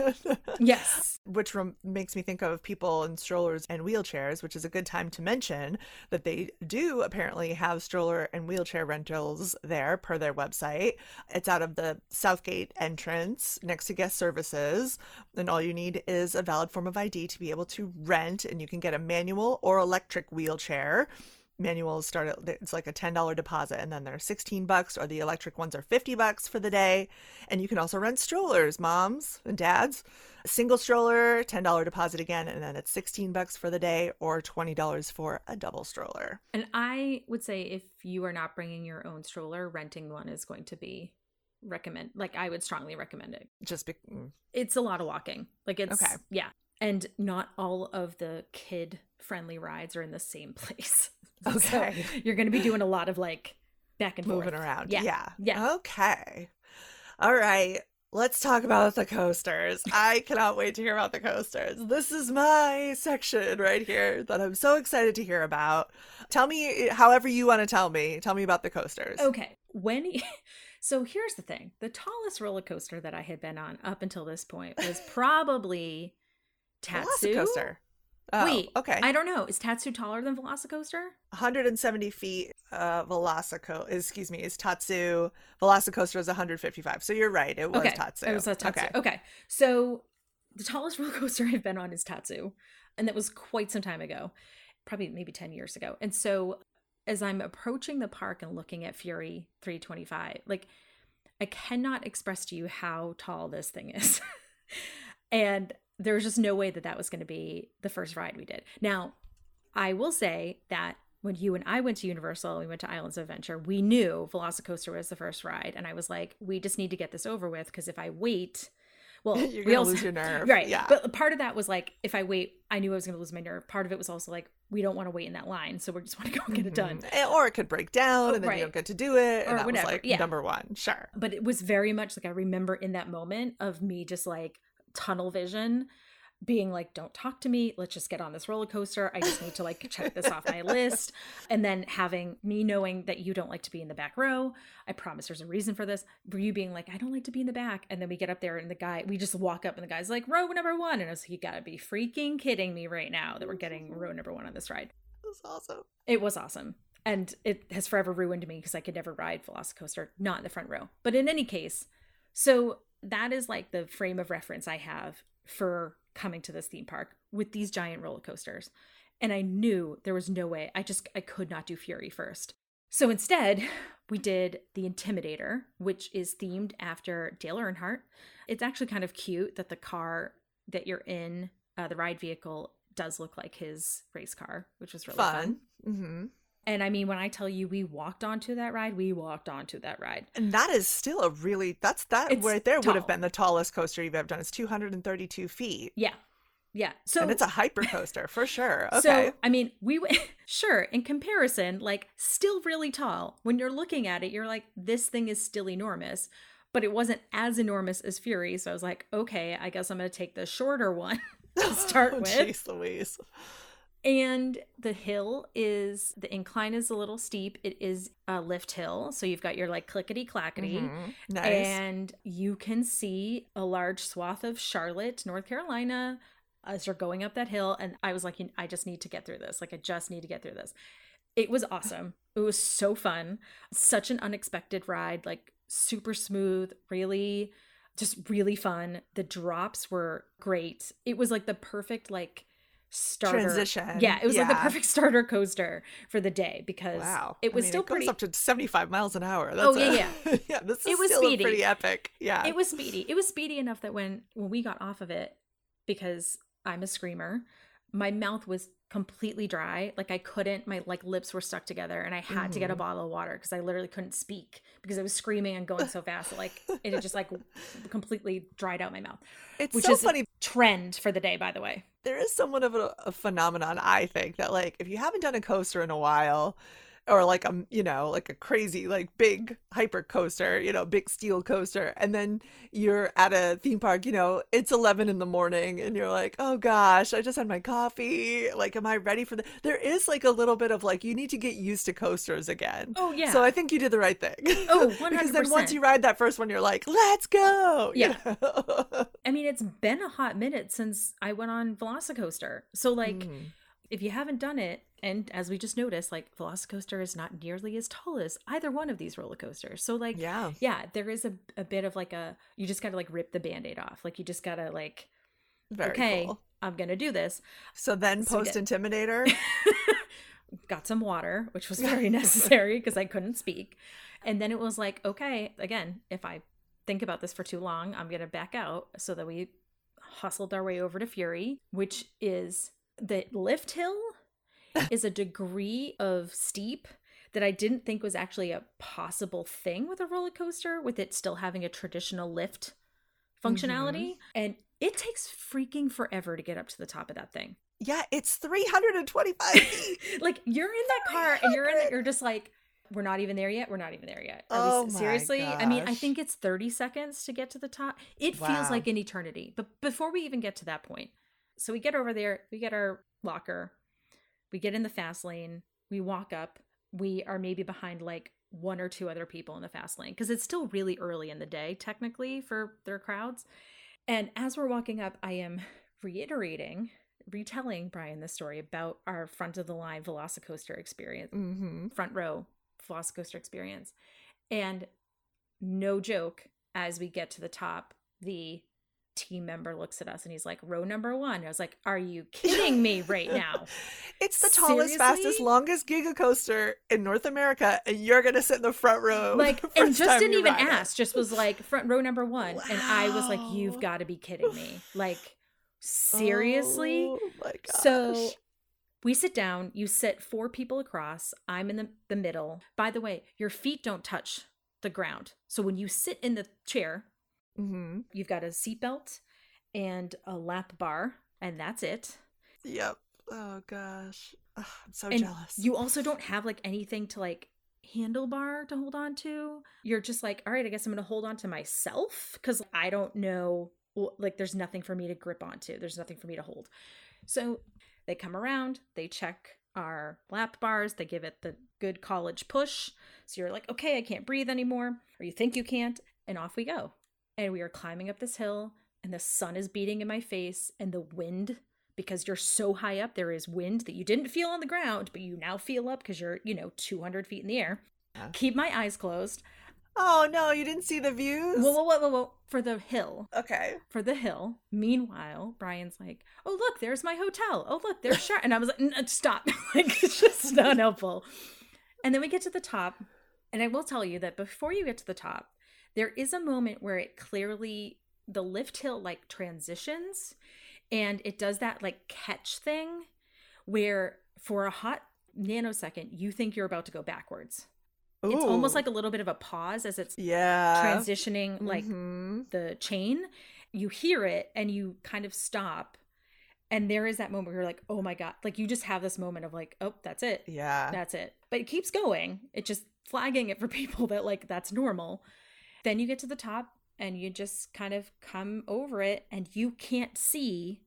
Yes. Which makes me think of people in strollers and wheelchairs, which is a good time to mention that they do apparently have stroller and wheelchair rentals there per their website. It's out of the Southgate entrance next to guest services. And all you need is a valid form of ID to be able to rent. And you can get a manual or electric wheelchair. Manuals start at, it's like a $10 deposit, and then they're $16, or the electric ones are $50 for the day. And you can also rent strollers, moms and dads. A single stroller, $10 deposit again, and then it's $16 for the day, or $20 for a double stroller. And I would say, if you are not bringing your own stroller, renting one is going to be recommend, like I would strongly recommend it. It's a lot of walking. Like it's, okay. Yeah. And not all of the kid friendly rides are in the same place. Okay. So you're going to be doing a lot of like back and forth. Moving around. Yeah. Yeah. Yeah. Okay. All right. Let's talk about the coasters. I cannot wait to hear about the coasters. This is my section right here that I'm so excited to hear about. Tell me however you want to tell me. Tell me about the coasters. Okay. So here's the thing. The tallest roller coaster that I had been on up until this point was probably Tatsu. Velocicoaster. Oh, wait. Okay. I don't know. Is Tatsu taller than Velocicoaster? 170 feet. Is Tatsu. Velocicoaster is 155. So you're right. It was okay. Tatsu. It was Tatsu. Okay. Okay. So the tallest roller coaster I've been on is Tatsu. And that was quite some time ago. Probably maybe 10 years ago. And so as I'm approaching the park and looking at Fury 325, like I cannot express to you how tall this thing is. And there was just no way that that was going to be the first ride we did. Now, I will say that when you and I went to Universal, we went to Islands of Adventure, we knew Velocicoaster was the first ride. And I was like, we just need to get this over with because if I wait, well, you're going to lose your nerve. Right. Yeah. But part of that was like, if I wait, I knew I was going to lose my nerve. Part of it was also like, we don't want to wait in that line. So we just want to go and get it done. Or it could break down and then you don't get to do it. And or that whatever. Was like number one. Sure. But it was very much like, I remember in that moment of me just like, tunnel vision being like, don't talk to me, let's just get on this roller coaster, I just need to like check this off my list. And then having me knowing that you don't like to be in the back row, I promise there's a reason for this, you being like, I don't like to be in the back. And then we get up there and we just walk up and the guy's like, row number one. And I was like, you gotta be freaking kidding me right now that we're getting row number one on this ride. It was awesome. And it has forever ruined me because I could never ride Velocicoaster not in the front row. But in any case, so that is like the frame of reference I have for coming to this theme park with these giant roller coasters. And I knew there was no way. I could not do Fury first. So instead, we did the Intimidator, which is themed after Dale Earnhardt. It's actually kind of cute that the car that you're in, the ride vehicle, does look like his race car, which was really fun. Mm-hmm. And I mean, when I tell you we walked onto that ride. And that is still a really, would have been the tallest coaster you've ever done. It's 232 feet. Yeah. Yeah. So, and it's a hyper coaster for sure. Okay. So, I mean, sure, in comparison, like still really tall. When you're looking at it, you're like, this thing is still enormous, but it wasn't as enormous as Fury. So I was like, okay, I guess I'm going to take the shorter one to start with. Jeez Louise. And the hill is, the incline is a little steep. It is a lift hill. So you've got your like clickety clackety. Mm-hmm. Nice. And you can see a large swath of Charlotte, North Carolina, as you're going up that hill. And I was like, I just need to get through this. Like, I just need to get through this. It was awesome. It was so fun. Such an unexpected ride, like super smooth, really fun. The drops were great. It was like the perfect, like, starter transition. Yeah, it was like the perfect starter coaster for the day because it was still pretty. It goes up to 75 miles an hour. That's yeah. Yeah, this is still speedy. Pretty epic. Yeah, it was speedy. It was speedy enough that when we got off of it, because I'm a screamer, my mouth was completely dry. Like I couldn't. My like lips were stuck together, and I had to get a bottle of water because I literally couldn't speak because I was screaming and going so fast. Like it had just like completely dried out my mouth. It's which so is funny. A trend for the day, by the way. There is somewhat of a phenomenon, I think, that like if you haven't done a coaster in a while, or like a like a crazy like big hyper coaster, big steel coaster, and then you're at a theme park, it's 11 in the morning, and you're like, oh gosh, I just had my coffee. Like, am I ready for this? There is like a little bit of like you need to get used to coasters again. Oh yeah. So I think you did the right thing. Oh, 100%. Because then once you ride that first one, you're like, let's go. Yeah. I mean, it's been a hot minute since I went on Velocicoaster, so like. If you haven't done it, and as we just noticed, like Velocicoaster is not nearly as tall as either one of these roller coasters. So like, yeah, there is a bit of like you just got to like rip the Band-Aid off. Like you just got to like, very okay, cool. I'm going to do this. So then post-Intimidator. Got some water, which was very necessary because I couldn't speak. And then it was like, okay, again, if I think about this for too long, I'm going to back out. So that we hustled our way over to Fury, which is... The lift hill is a degree of steep that I didn't think was actually a possible thing with a roller coaster, with it still having a traditional lift functionality. Mm-hmm. And it takes freaking forever to get up to the top of that thing. Yeah, it's 325 feet. Like, you're in that car and you're just like, we're not even there yet. We're not even there yet. Oh, my seriously? Gosh. I mean, I think it's 30 seconds to get to the top. It feels like an eternity. But before we even get to that point, so we get over there, we get our locker, we get in the fast lane, we walk up, we are maybe behind like one or two other people in the fast lane because it's still really early in the day, technically, for their crowds. And as we're walking up, I am retelling Brian the story about our front of the line Velocicoaster experience, mm-hmm. front row Velocicoaster experience. And no joke, as we get to the top, the team member looks at us and he's like, row number one. And I was like, are you kidding me right now? It's the tallest, fastest, longest giga coaster in North America, and you're gonna sit in the front row. Like, and just didn't even ask, just was like, front row number one. Wow. And I was like, you've got to be kidding me. Like, seriously? Oh my gosh. So we sit down, you sit four people across, I'm in the middle. By the way, your feet don't touch the ground. So when you sit in the chair, mm-hmm. you've got a seatbelt and a lap bar, and that's it. Yep. Oh, gosh. Ugh, I'm so jealous. You also don't have like anything to like handlebar to hold on to. You're just like, all right, I guess I'm going to hold on to myself because I don't know, like there's nothing for me to grip onto. There's nothing for me to hold. So they come around, they check our lap bars, they give it the good college push. So you're like, okay, I can't breathe anymore, or you think you can't, and off we go. And we are climbing up this hill, and the sun is beating in my face, and the wind, because you're so high up, there is wind that you didn't feel on the ground, but you now feel up because you're, 200 feet in the air. Yeah. Keep my eyes closed. Oh, no, you didn't see the views? Whoa. For the hill. Okay. For the hill. Meanwhile, Brian's like, oh, look, there's my hotel. Oh, look, there's Shark. And I was like, stop. Like, it's just not helpful. And then we get to the top. And I will tell you that before you get to the top, there is a moment where it clearly, the lift hill like transitions. And it does that like catch thing where for a hot nanosecond, you think you're about to go backwards. Ooh. It's almost like a little bit of a pause as it's transitioning like mm-hmm. the chain. You hear it and you kind of stop. And there is that moment where you're like, oh my God. Like you just have this moment of like, oh, that's it. Yeah. That's it. But it keeps going. It's just flagging it for people that like that's normal. Then you get to the top and you just kind of come over it and you can't see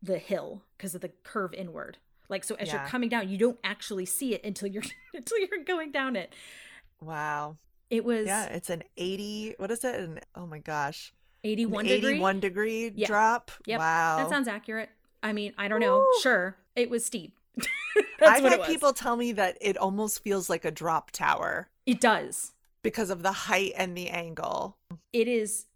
the hill because of the curve inward. Like, so as you're coming down, you don't actually see it until you're going down it. Wow. It was. Yeah, it's an 80. What is it? Oh my gosh. 81 degree yeah. drop. Yep. Wow. That sounds accurate. I mean, I don't know. Sure. It was steep. I've had people tell me that it almost feels like a drop tower. It does. Because of the height and the angle. It is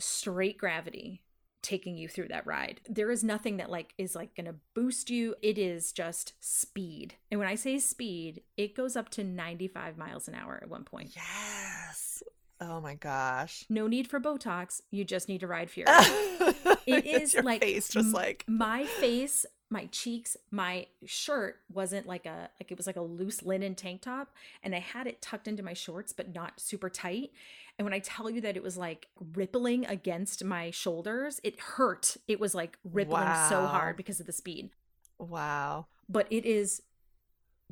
straight gravity taking you through that ride. There is nothing that like is like going to boost you. It is just speed. And when I say speed, it goes up to 95 miles an hour at one point. Yes. Oh my gosh. No need for Botox. You just need to ride Fury. It is your like face just like my face, my cheeks, my shirt wasn't like a like it was like a loose linen tank top, and I had it tucked into my shorts but not super tight. And when I tell you that it was like rippling against my shoulders, it hurt. It was like rippling so hard because of the speed. Wow. But it is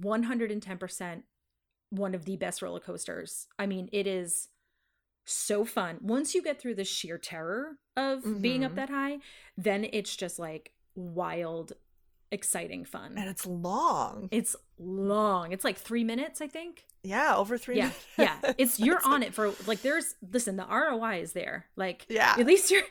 110% one of the best roller coasters. I mean, it is so fun. Once you get through the sheer terror of mm-hmm. being up that high, then it's just like wild, exciting fun. And it's long. It's like 3 minutes, I think. Yeah, over 3 minutes. Yeah. It's you're on it for like there's listen, the ROI is there. Like at least you're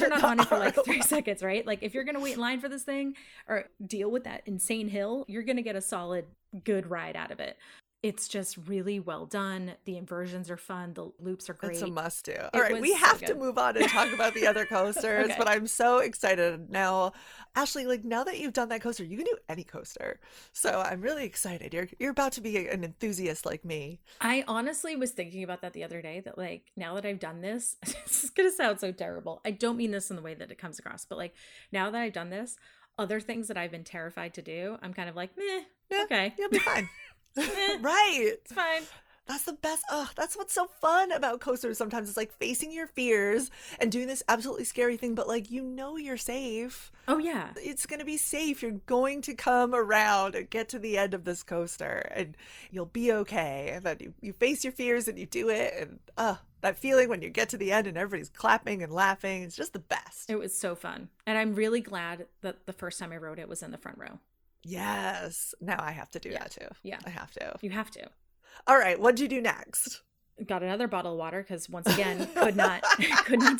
not on it for like 3 seconds, right? Like if you're gonna wait in line for this thing or deal with that insane hill, you're gonna get a solid good ride out of it. It's just really well done. The inversions are fun. The loops are great. It's a must do. All right. We have to move on and talk about the other coasters, okay. But I'm so excited now. Ashley, like now that you've done that coaster, you can do any coaster. So I'm really excited. You're about to be an enthusiast like me. I honestly was thinking about that the other day that like, now that I've done this, this is going to sound so terrible. I don't mean this in the way that it comes across, but like now that I've done this, other things that I've been terrified to do, I'm kind of like, meh, okay. You'll be fine. Right. It's fine. That's the best. Oh, that's what's so fun about coasters sometimes. It's like facing your fears and doing this absolutely scary thing, but like, you know you're safe. Oh, yeah. It's going to be safe. You're going to come around and get to the end of this coaster and you'll be okay. And then you face your fears and you do it. And that feeling when you get to the end and everybody's clapping and laughing. It's just the best. It was so fun. And I'm really glad that the first time I rode it was in the front row. Yes. Now I have to do that too. Yeah. I have to. You have to. All right, what'd you do next? Got another bottle of water because once again, could not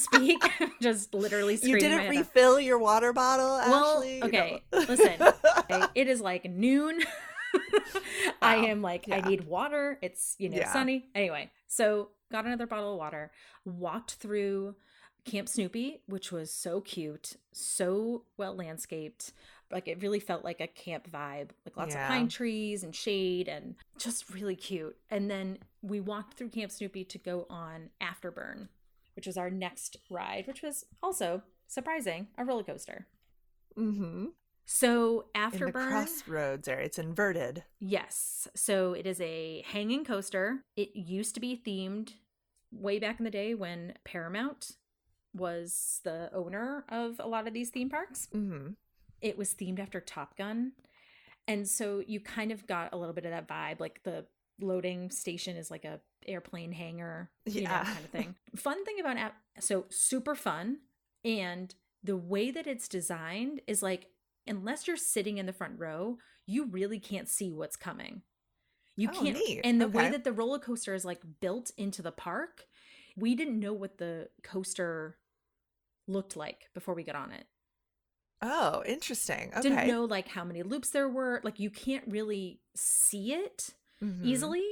speak. Just literally screaming. You didn't refill your water bottle, Ashley? Well, okay, you know. Listen, it is like noon. Wow. I am like, I need water. It's, sunny. Anyway, so got another bottle of water, walked through Camp Snoopy, which was so cute, so well landscaped. Like, it really felt like a camp vibe, like lots of pine trees and shade and just really cute. And then we walked through Camp Snoopy to go on Afterburn, which was our next ride, which was also surprising, a roller coaster. Mm-hmm. So Afterburn. In the Crossroads area, it's inverted. Yes. So it is a hanging coaster. It used to be themed way back in the day when Paramount was the owner of a lot of these theme parks. Mm-hmm. It was themed after Top Gun. And so you kind of got a little bit of that vibe. Like the loading station is like a airplane hangar, kind of thing. Fun thing about so super fun. And the way that it's designed is like, unless you're sitting in the front row, you really can't see what's coming. You can't. Neat. And the way that the roller coaster is like built into the park, we didn't know what the coaster looked like before we got on it. Oh, interesting. Okay. Didn't know like how many loops there were. Like you can't really see it easily,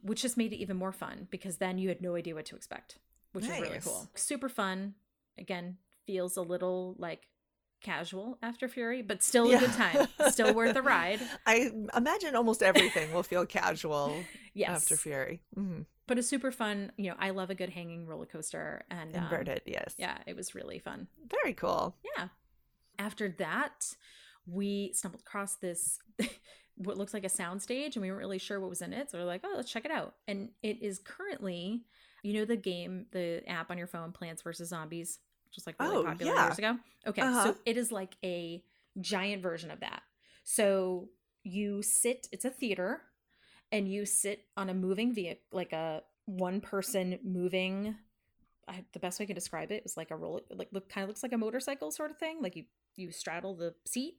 which just made it even more fun because then you had no idea what to expect, which is really cool. Super fun. Again, feels a little like casual after Fury, but still a good time. Still worth a ride. I imagine almost everything will feel casual after Fury. Mm-hmm. But a super fun, I love a good hanging roller coaster. And inverted, yes. Yeah, it was really fun. Very cool. Yeah. After that, we stumbled across this, what looks like a soundstage, and we weren't really sure what was in it. So we're like, oh, let's check it out. And it is currently, the game, the app on your phone, Plants vs. Zombies, which was like really popular years ago. Okay, so it is like a giant version of that. So you sit, it's a theater, and you sit on a moving vehicle, like a one-person moving the best way I can describe it was like a roller, kind of looks like a motorcycle sort of thing. Like you straddle the seat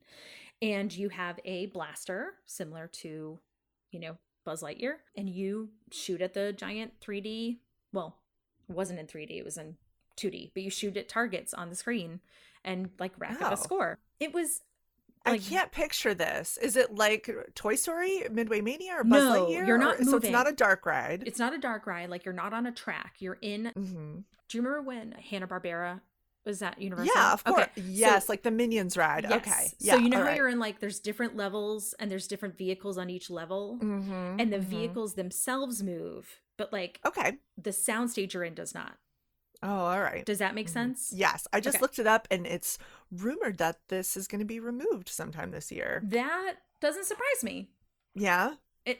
and you have a blaster similar to, Buzz Lightyear, and you shoot at the giant 3D. Well, it wasn't in 3D. It was in 2D, but you shoot at targets on the screen and like rack up a score. It was. I can't picture this. Is it like Toy Story, Midway Mania, or Buzz Lightyear? No, you're not moving. So it's not a dark ride. It's not a dark ride. Like you're not on a track. You're in. Mm-hmm. Do you remember when Hanna-Barbera was at Universal? Yeah, of course. Okay. Yes, so, like the Minions ride. Yes. Okay. Yeah, so you know how you're in like there's different levels and there's different vehicles on each level, and the vehicles themselves move, but like the soundstage you're in does not. Oh, all right. Does that make sense? Yes. I just looked it up, and it's rumored that this is going to be removed sometime this year. That doesn't surprise me. Yeah? You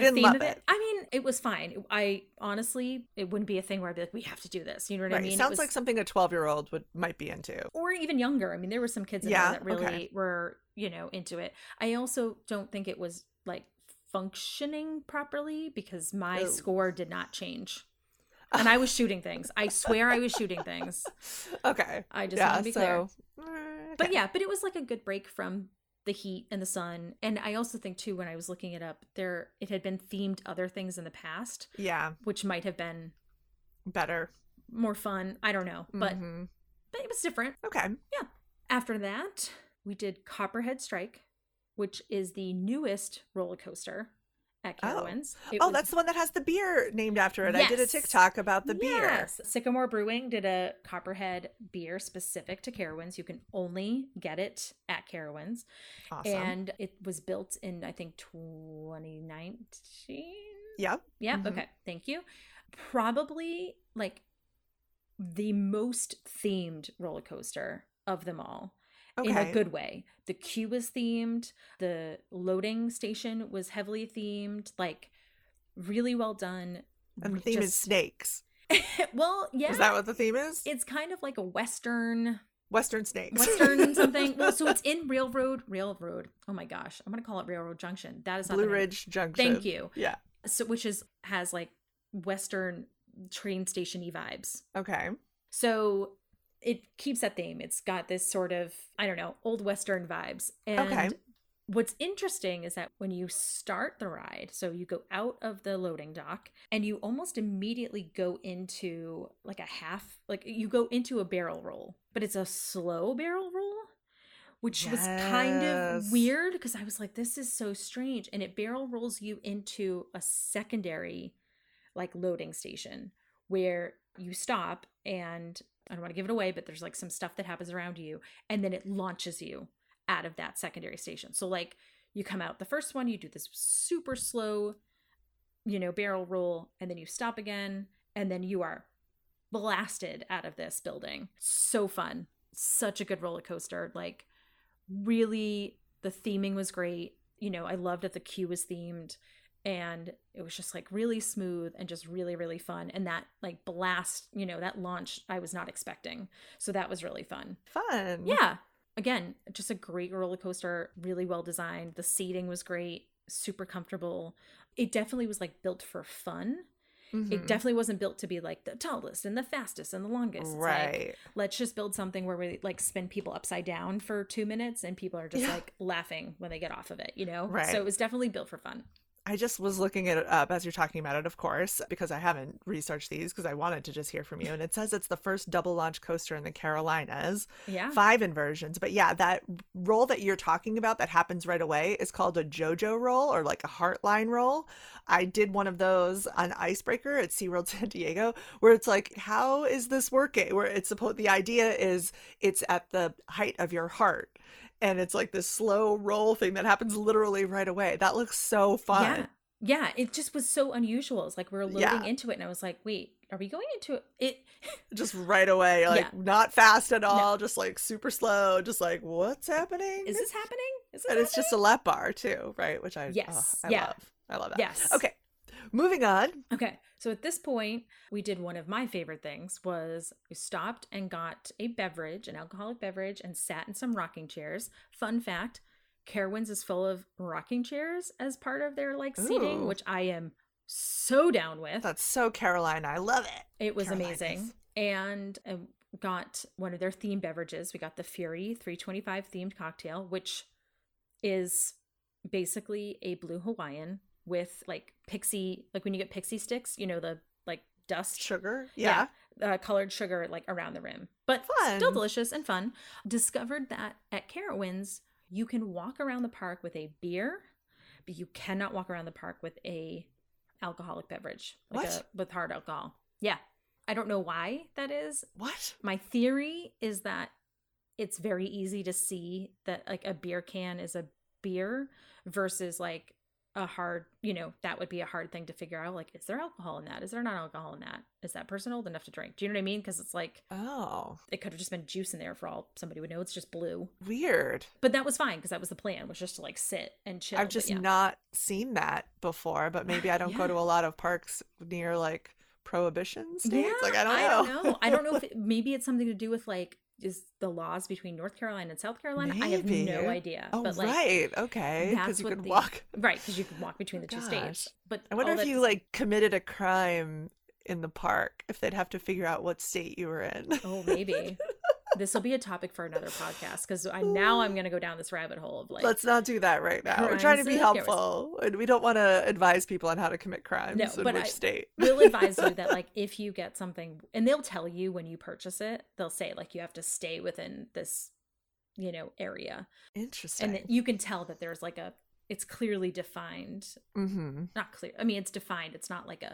didn't love it. I mean, it was fine. I honestly, it wouldn't be a thing where I'd be like, we have to do this. You know what I mean? It sounds like something a 12-year-old might be into. Or even younger. I mean, there were some kids in there that really were, into it. I also don't think it was, like, functioning properly because my score did not change. And I was shooting things. I swear I was shooting things. Okay. I just want to be clear. Okay. But it was like a good break from the heat and the sun. And I also think too, when I was looking it up, it had been themed other things in the past. Yeah. Which might have been better. More fun. I don't know. But but it was different. Okay. Yeah. After that, we did Copperhead Strike, which is the newest roller coaster at Carowinds. Oh, that's the one that has the beer named after it. Yes. I did a TikTok about the beer. Sycamore Brewing did a Copperhead beer specific to Carowinds. You can only get it at Carowinds. Awesome. And it was built in, I think, 2019? Yep. Yeah. Mm-hmm. Okay. Thank you. Probably like the most themed roller coaster of them all. in a good way. The queue was themed. The loading station was heavily themed, like really well done. And the theme is snakes. Well, yeah. Is that what the theme is? It's kind of like a Western snakes. Western something. Well, so it's in Railroad. Oh my gosh. I'm going to call it Railroad Junction. That is not Blue Ridge Junction. Thank you. Yeah. So, which has like Western train station-y vibes. Okay. So it keeps that theme. It's got this sort of, I don't know, old Western vibes. And what's interesting is that when you start the ride, so you go out of the loading dock and you almost immediately go into you go into a barrel roll, but it's a slow barrel roll, which was kind of weird because I was like, this is so strange. And it barrel rolls you into a secondary like loading station where you stop, and I don't want to give it away, but there's like some stuff that happens around you, and then it launches you out of that secondary station. So like you come out the first one, you do this super slow, barrel roll, and then you stop again, and then you are blasted out of this building. So fun. Such a good roller coaster. Like really the theming was great. I loved that the queue was themed. And it was just like really smooth and just really, really fun. And that like blast, that launch I was not expecting. So that was really fun. Fun. Yeah. Again, just a great roller coaster, really well designed. The seating was great, super comfortable. It definitely was like built for fun. Mm-hmm. It definitely wasn't built to be like the tallest and the fastest and the longest. Right. It's like, let's just build something where we like spin people upside down for 2 minutes and people are just like laughing when they get off of it, Right. So it was definitely built for fun. I just was looking it up as you're talking about it, of course, because I haven't researched these because I wanted to just hear from you. And it says it's the first double launch coaster in the Carolinas. Yeah. 5 inversions. But yeah, that roll that you're talking about that happens right away is called a JoJo roll or like a heartline roll. I did one of those on Icebreaker at SeaWorld San Diego, where it's like, how is this working? Where it's supposed, the idea is it's at the height of your heart. And it's like this slow roll thing that happens literally right away. That looks so fun. Yeah. Yeah. It just was so unusual. It's like we were loading into it and I was like, wait, are we going into it? Just right away. Like not fast at all. No. Just like super slow. Just like, what's happening? Is this happening? It's just a lap bar too, right? Which I love. I love that. Yes. Okay. Moving on. Okay. So at this point, we did one of my favorite things was we stopped and got a beverage, an alcoholic beverage, and sat in some rocking chairs. Fun fact, Carowinds is full of rocking chairs as part of their like seating, which I am so down with. That's so Carolina. I love it. It was amazing. And I got one of their themed beverages. We got the Fury 325 themed cocktail, which is basically a blue Hawaiian with like pixie, like when you get pixie sticks, the like dust sugar, colored sugar like around the rim, but still delicious and fun. Discovered that at Carowinds you can walk around the park with a beer, but you cannot walk around the park with a alcoholic beverage, like with hard alcohol. Yeah, I don't know why that is. What my theory is that it's very easy to see that like a beer can is a beer versus like a hard, that would be a hard thing to figure out. Like, is there alcohol in that? Is there not alcohol in that? Is that person old enough to drink? Do you know what I mean? Because it's like, it could have just been juice in there for all somebody would know. It's just blue. Weird. But that was fine because that was the plan, was just to like sit and chill. I've just not seen that before, but maybe I don't go to a lot of parks near like Prohibition states. Yeah, like, I don't know. I don't know if maybe it's something to do with like, is the laws between North Carolina and South Carolina? Maybe. I have no idea. Oh, but like, right. Okay. Because you could walk. Right. Because you could walk between the two states. But I wonder if you like committed a crime in the park, if they'd have to figure out what state you were in. Oh, maybe. This will be a topic for another podcast because I'm going to go down this rabbit hole of like. Let's not do that right now. We're trying to be helpful, and we don't want to advise people on how to commit crimes state. We'll advise you that like if you get something, and they'll tell you when you purchase it, they'll say like you have to stay within this, area. Interesting. And you can tell that there's like it's clearly defined. Mm-hmm. Not clear. I mean, it's defined. It's not like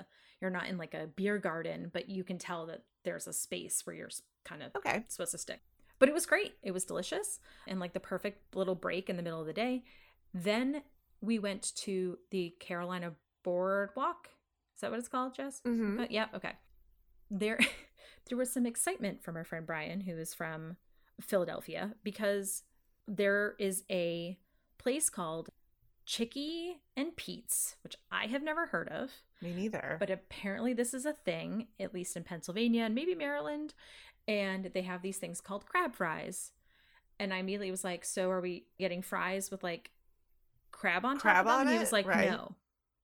you're not in like a beer garden, but you can tell that there's a space where you're kind of supposed to stick. But it was great. It was delicious and like the perfect little break in the middle of the day. Then we went to the Carolina Boardwalk. Is that what it's called, Jess? Mm-hmm. Yeah. Okay. There was some excitement from our friend Brian, who is from Philadelphia because there is a place called Chickie and Pete's, which I have never heard of. Me neither. But apparently this is a thing, at least in Pennsylvania and maybe Maryland. And they have these things called crab fries. And I immediately was like, so are we getting fries with like crab on top of them? And he was like, right. No.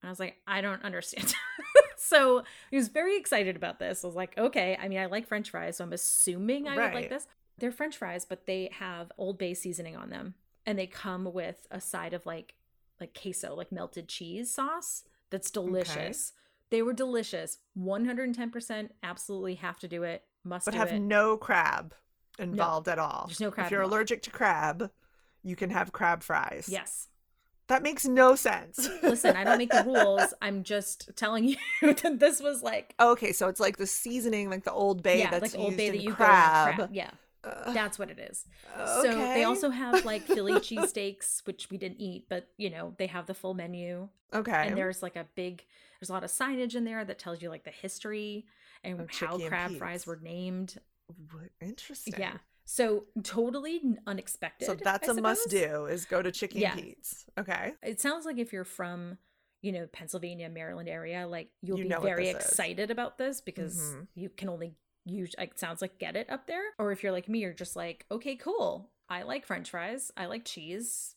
And I was like, I don't understand. So he was very excited about this. I was like, okay. I mean, I like French fries, so I'm assuming I would like this. They're French fries, but they have Old Bay seasoning on them. And they come with a side of like queso, like melted cheese sauce. That's delicious. Okay. They were delicious. 110% absolutely have to do it. Must but do have it. No crab involved at all. There's no crab. If you're allergic to crab, you can have crab fries. Yes. That makes no sense. Listen, I don't make the rules. I'm just telling you that this was like... Okay, so it's like the seasoning, like the Old Bay that's like Old Bay that you crab. Crab. Yeah, that's what it is. Okay. So they also have like Philly cheesesteaks, which we didn't eat, but you know, they have the full menu. Okay. And there's like there's a lot of signage in there that tells you like the history and how crab fries were named. Interesting. Yeah. So totally unexpected. So that's a must do is go to Chickie and Pete's. Okay. It sounds like if you're from, you know, Pennsylvania, Maryland area, like you'll be very excited about this because you can only use, it sounds like, get it up there. Or if you're like me, you're just like, okay, cool. I like French fries. I like cheese.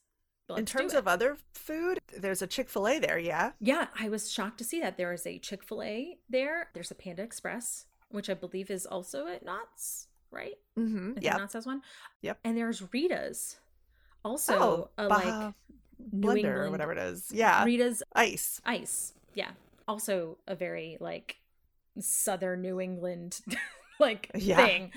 In terms of other food, there's a Chick-fil-A there, yeah? Yeah. I was shocked to see that there is a Chick-fil-A there. There's a Panda Express, which I believe is also at Knott's. Right? Mm-hmm. Yeah. Knott's has one. Yep. And there's Rita's, also a like New England or whatever it is. Yeah. Rita's ice. Yeah. Also a very like Southern New England like thing.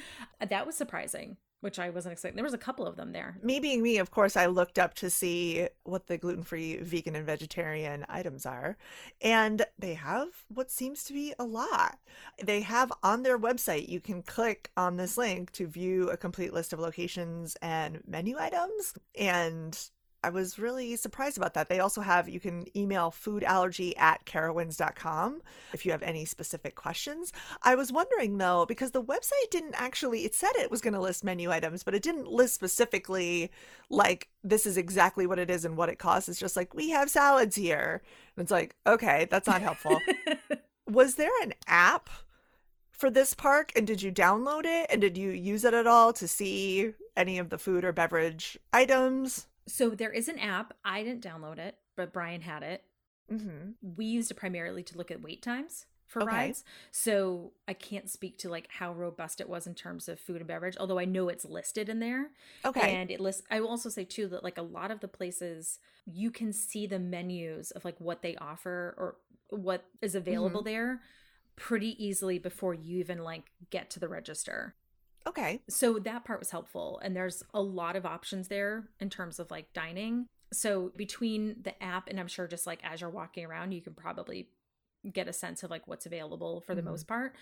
That was surprising, which I wasn't expecting. There was a couple of them there. Me being me, of course, I looked up to see what the gluten-free, vegan, and vegetarian items are. And they have what seems to be a lot. They have on their website, you can click on this link to view a complete list of locations and menu items. And I was really surprised about that. They also have, you can email foodallergy@carowinds.com if you have any specific questions. I was wondering though, because the website didn't actually, it said it was going to list menu items, but it didn't list specifically like this is exactly what it is and what it costs. It's just like, we have salads here. And it's like, okay, that's not helpful. Was there an app for this park, and did you download it? And did you use it at all to see any of the food or beverage items? So there is an app. I didn't download it, but Brian had it. Mm-hmm. We used it primarily to look at wait times for rides. So I can't speak to like how robust it was in terms of food and beverage, although I know it's listed in there. Okay. And it lists, I will also say too, that like a lot of the places you can see the menus of like what they offer or what is available there pretty easily before you even like get to the register. Okay. So that part was helpful. And there's a lot of options there in terms of like dining. So between the app and I'm sure just like as you're walking around, you can probably get a sense of like what's available for the most part.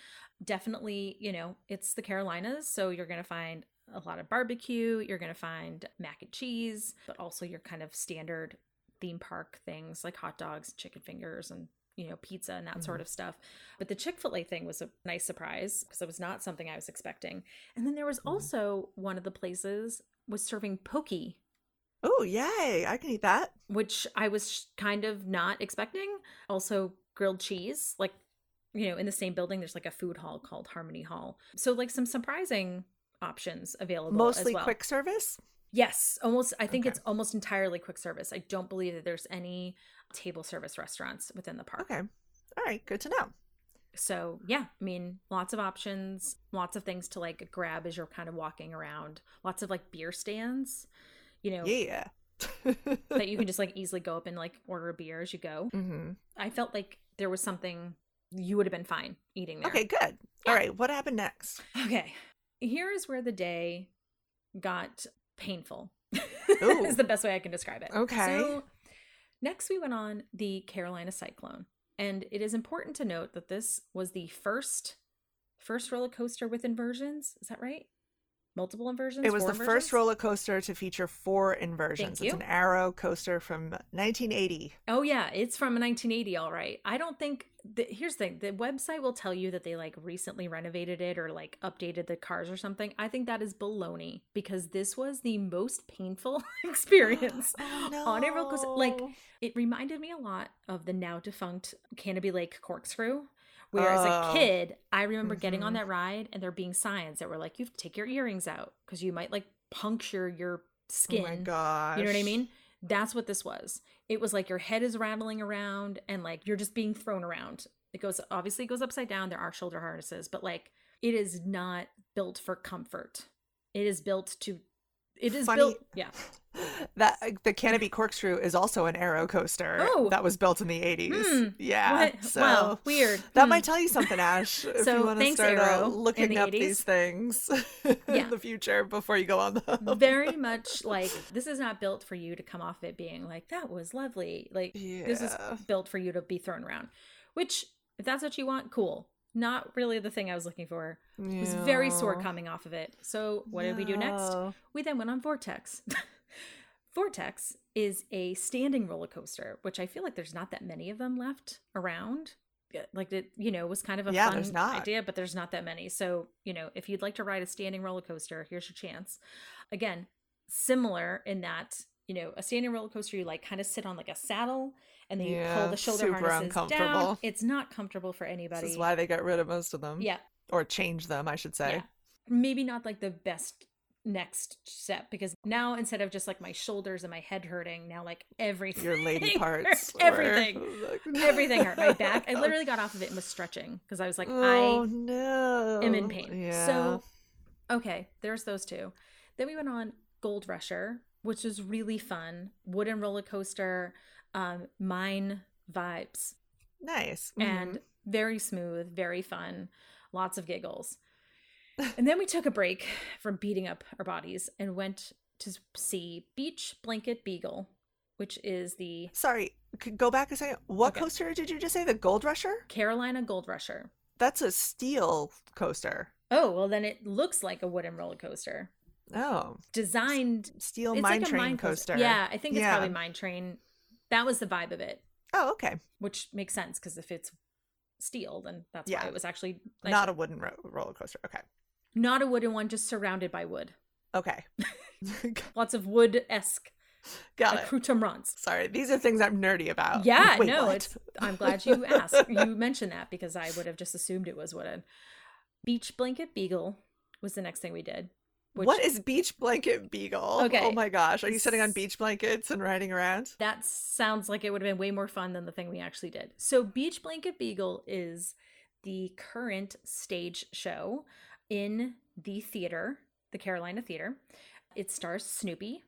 Definitely, you know, it's the Carolinas. So you're going to find a lot of barbecue. You're going to find mac and cheese, but also your kind of standard theme park things like hot dogs, chicken fingers, and you know, pizza and that sort of stuff. But the Chick-fil-A thing was a nice surprise because it was not something I was expecting. And then there was also one of the places was serving poke. Oh, yay. I can eat that. Which I was kind of not expecting. Also grilled cheese, like, you know, in the same building, there's like a food hall called Harmony Hall. So like some surprising options available. Mostly as well. Quick service? Yes. Almost. I think it's almost entirely quick service. I don't believe that there's any table service restaurants within the park. Okay. All right. Good to know. So yeah, I mean, lots of options, lots of things to like grab as you're kind of walking around. Lots of like beer stands, you know, that you can just like easily go up and like order a beer as you go. Mm-hmm. I felt like there was something you would have been fine eating there. Okay, good. Yeah. All right. What happened next? Okay. Here is where the day got painful is the best way I can describe it. Okay. So next we went on the Carolina Cyclone. And it is important to note that this was the first roller coaster with inversions. Is that right? multiple inversions? It was the first roller coaster to feature four inversions. It's an Arrow coaster from 1980. Oh, yeah. It's from 1980. All right. I don't think... Here's the thing. The website will tell you that they like recently renovated it or like updated the cars or something. I think that is baloney because this was the most painful experience on a roller coaster. Like, it reminded me a lot of the now defunct Canobie Lake corkscrew. Where as a kid, I remember getting on that ride and there being signs that were like, you have to take your earrings out because you might like puncture your skin. Oh my gosh. You know what I mean? That's what this was. It was like your head is rattling around and like you're just being thrown around. It goes, obviously it goes upside down. There are shoulder harnesses, but like it is not built for comfort. It is built to, it is funny. Built. Yeah. That the Canopy corkscrew is also an Aero coaster that was built in the 80s. Yeah. What? So wow, weird. That might tell you something, Ash, if you want to start looking up 80s. These things in the future before you go on them. Very much like this is not built for you to come off of it being like, that was lovely. Like this is built for you to be thrown around, which if that's what you want, cool. Not really the thing I was looking for. Yeah. I was very sore coming off of it. So what did we do next? We then went on Vortex. Vortex is a standing roller coaster, which I feel like there's not that many of them left around. Like, it, you know, was kind of a fun idea, but there's not that many. So, you know, if you'd like to ride a standing roller coaster, here's your chance. Again, similar in that, you know, a standing roller coaster, you like kind of sit on like a saddle and then you pull the shoulder harnesses down. It's not comfortable for anybody. This is why they got rid of most of them. Yeah. Or changed them, I should say. Yeah. Maybe not like the best next step, because now instead of just like my shoulders and my head hurting, now like everything, your lady parts hurt, everything hurt. My back, I literally got off of it and was stretching because I was like, I am in pain. So okay, there's those two. Then we went on Gold Rusher, which was really fun. Wooden roller coaster, mine vibes. Nice. And very smooth, very fun, lots of giggles. And then we took a break from beating up our bodies and went to see Beach Blanket Beagle, which is the... Sorry, go back a second. What coaster did you just say? The Gold Rusher? Carolina Gold Rusher. That's a steel coaster. Oh, well, then it looks like a wooden roller coaster. Oh. Designed... Steel mine like train coaster. Yeah, I think it's probably mine train. That was the vibe of it. Oh, okay. Which makes sense, because if it's steel, then that's why it was actually... Like, not a wooden roller coaster. Okay. Not a wooden one, just surrounded by wood. Okay. Lots of wood-esque accoutrements. Sorry, these are things I'm nerdy about. Yeah, wait, no, I'm glad you asked. You mentioned that because I would have just assumed it was wooden. Beach Blanket Beagle was the next thing we did. What is Beach Blanket Beagle? Okay. Oh my gosh. Are you sitting on beach blankets and riding around? That sounds like it would have been way more fun than the thing we actually did. So Beach Blanket Beagle is the current stage show in the theater, the Carolina Theater. It stars Snoopy.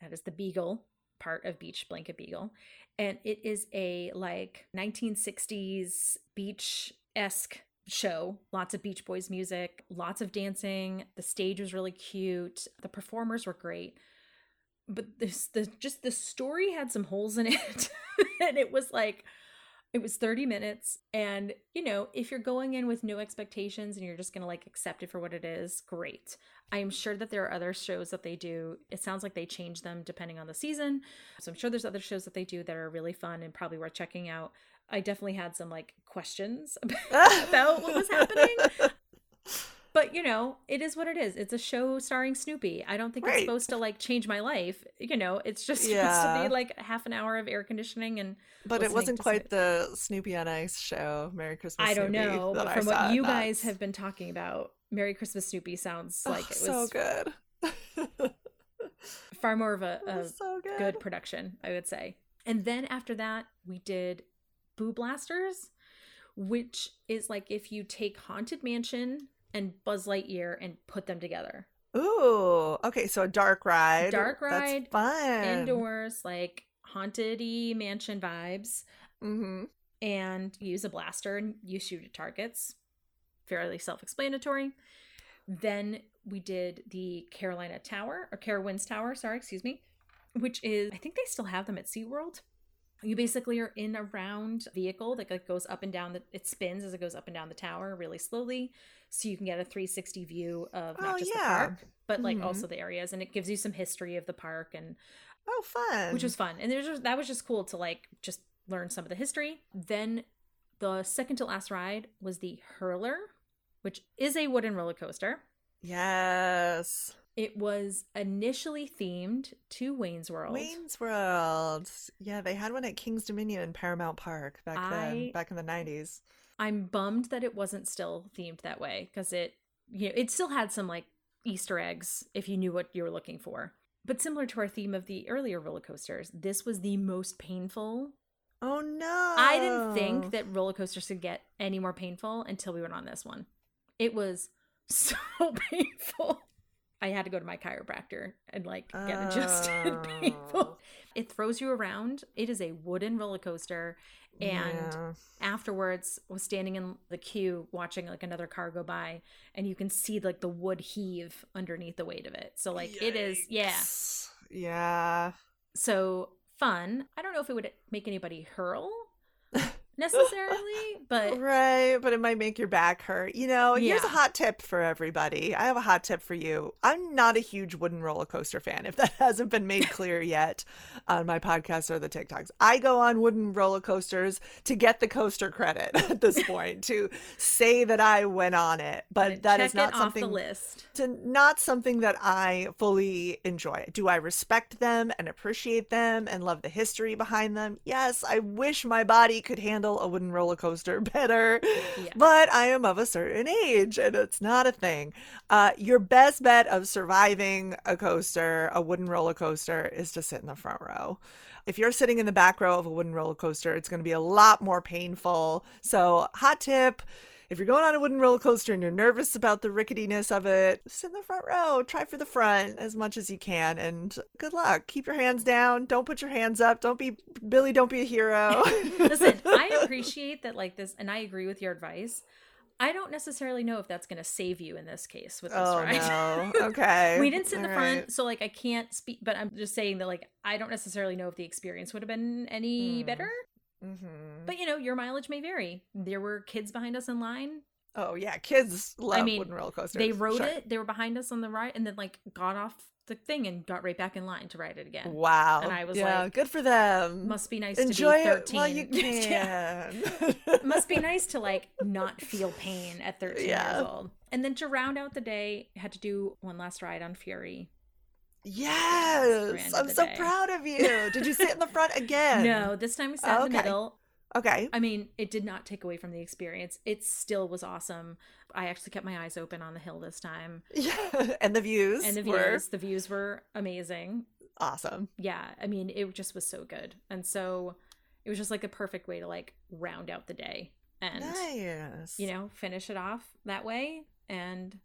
That is the beagle part of Beach Blanket Beagle. And it is a like 1960s beach-esque show. Lots of Beach Boys music, lots of dancing. The stage was really cute. The performers were great. But the story had some holes in it. And it was like... It was 30 minutes, and, you know, if you're going in with no expectations and you're just going to, like, accept it for what it is, great. I'm sure that there are other shows that they do. It sounds like they change them depending on the season, so I'm sure there's other shows that they do that are really fun and probably worth checking out. I definitely had some, like, questions about what was happening, but, you know, it is what it is. It's a show starring Snoopy. I don't think it's supposed to, like, change my life. You know, it's just supposed to be, like, half an hour of air conditioning and... But it wasn't quite the Snoopy on Ice show, Merry Christmas, Snoopy. I don't know, but from what you guys have been talking about, Merry Christmas, Snoopy sounds like it was... so good. Far more of a good production, I would say. And then after that, we did Boo Blasters, which is, like, if you take Haunted Mansion... and Buzz Lightyear and put them together. Ooh, okay, so a dark ride. Dark ride. That's fun. Indoors, like haunted-y mansion vibes. Mm-hmm. And use a blaster and you shoot at targets. Fairly self-explanatory. Then we did the Carowinds Tower, which is, I think they still have them at SeaWorld. You basically are in a round vehicle that goes up and down. It spins as it goes up and down the tower really slowly. So you can get a 360 view of not just the park, but like also the areas. And it gives you some history of the park. And fun. Which was fun. And that was just cool to like just learn some of the history. Then the second to last ride was the Hurler, which is a wooden roller coaster. Yes. It was initially themed to Wayne's World. Wayne's World. Yeah, they had one at King's Dominion in Paramount Park back in the 90s. I'm bummed that it wasn't still themed that way because it still had some like Easter eggs if you knew what you were looking for. But similar to our theme of the earlier roller coasters, this was the most painful. Oh no. I didn't think that roller coasters could get any more painful until we went on this one. It was so painful. I had to go to my chiropractor and like get adjusted. Painful. It throws you around. It is a wooden roller coaster. And afterwards was standing in the queue watching like another car go by, and you can see like the wood heave underneath the weight of it. So like Yikes. It is. Yeah. Yeah. So fun. I don't know if it would make anybody hurl necessarily, but right, but it might make your back hurt, you know. Yeah. Here's a hot tip for everybody. I have a hot tip for you. I'm not a huge wooden roller coaster fan, if that hasn't been made clear yet on my podcast or the TikToks. I go on wooden roller coasters to get the coaster credit at this point, to say that I went on it, but that is not something off the list. Not something that I fully enjoy. Do I respect them and appreciate them and love the history behind them? Yes. I wish my body could handle a wooden roller coaster better, but I am of a certain age and it's not a thing. Your best bet of surviving a wooden roller coaster, is to sit in the front row. If you're sitting in the back row of a wooden roller coaster, it's going to be a lot more painful. So hot tip, if you're going on a wooden roller coaster and you're nervous about the ricketiness of it, sit in the front row. Try for the front as much as you can, and good luck. Keep your hands down. Don't put your hands up. Don't be a hero. Listen, I appreciate that like this, and I agree with your advice. I don't necessarily know if that's going to save you in this case with this ride. No. Okay. We didn't sit in the front, so like I can't speak, but I'm just saying that like I don't necessarily know if the experience would have been any better. Mm-hmm. But you know, your mileage may vary. There were kids behind us in line. Oh yeah, kids love wooden roller coasters. They rode it. They were behind us on the ride, and then like got off the thing and got right back in line to ride it again. Wow. And I was like, good for them. Must be nice to be 13. Enjoy it while you can. Must be nice to like not feel pain at 13 years old. And then to round out the day, I had to do one last ride on Fury. Yes, I'm so proud of you. Did you sit in the front again? No, this time we sat in the middle. Okay. I mean, it did not take away from the experience. It still was awesome. I actually kept my eyes open on the hill this time. Yeah, and the views. The views were amazing. Awesome. Yeah, I mean, it just was so good. And so it was just like the perfect way to like round out the day and, you know, finish it off that way. And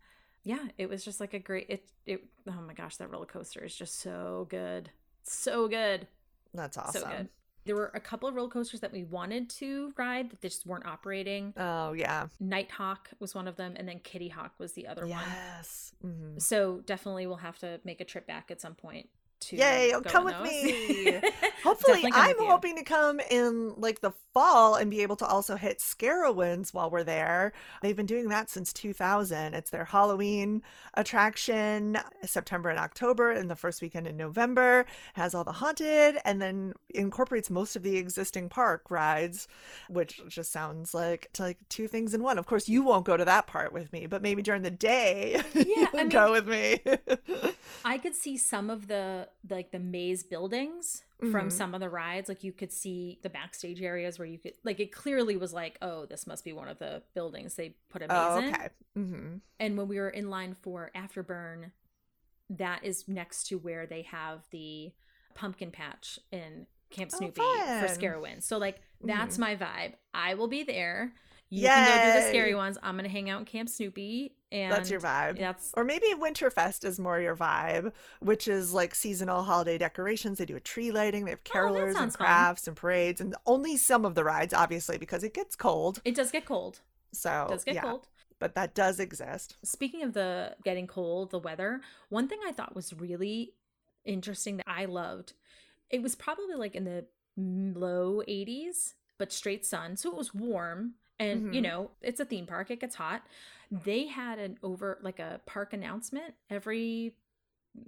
yeah, it was just like a great, oh my gosh, that roller coaster is just so good. So good. That's awesome. So good. There were a couple of roller coasters that we wanted to ride that they just weren't operating. Oh, yeah. Nighthawk was one of them, and then Kitty Hawk was the other one. Yes. Mm-hmm. So definitely we'll have to make a trip back at some point. Yay, come with me. Hopefully, I'm hoping to come in like the fall and be able to also hit Scarowinds while we're there. They've been doing that since 2000. It's their Halloween attraction, September and October, and the first weekend in November. Has all the haunted, and then incorporates most of the existing park rides, which just sounds like two things in one. Of course, you won't go to that part with me, but maybe during the day you can go with me. I could see some of the maze buildings from some of the rides. Like you could see the backstage areas where you could like, it clearly was like, oh, this must be one of the buildings they put a maze in. Okay. Mm-hmm. And when we were in line for Afterburn, that is next to where they have the pumpkin patch in Camp Snoopy for Scarowinds. So like that's my vibe. I will be there. You can go do the scary ones. I'm going to hang out in Camp Snoopy. And that's your vibe. Or maybe Winterfest is more your vibe, which is like seasonal holiday decorations. They do a tree lighting. They have carolers and crafts and parades. And only some of the rides, obviously, because it gets cold. It does get cold. So, cold. But that does exist. Speaking of the getting cold, the weather, one thing I thought was really interesting that I loved, it was probably like in the low 80s, but straight sun. So it was warm. And, you know, it's a theme park. It gets hot. They had an over, like a park announcement every,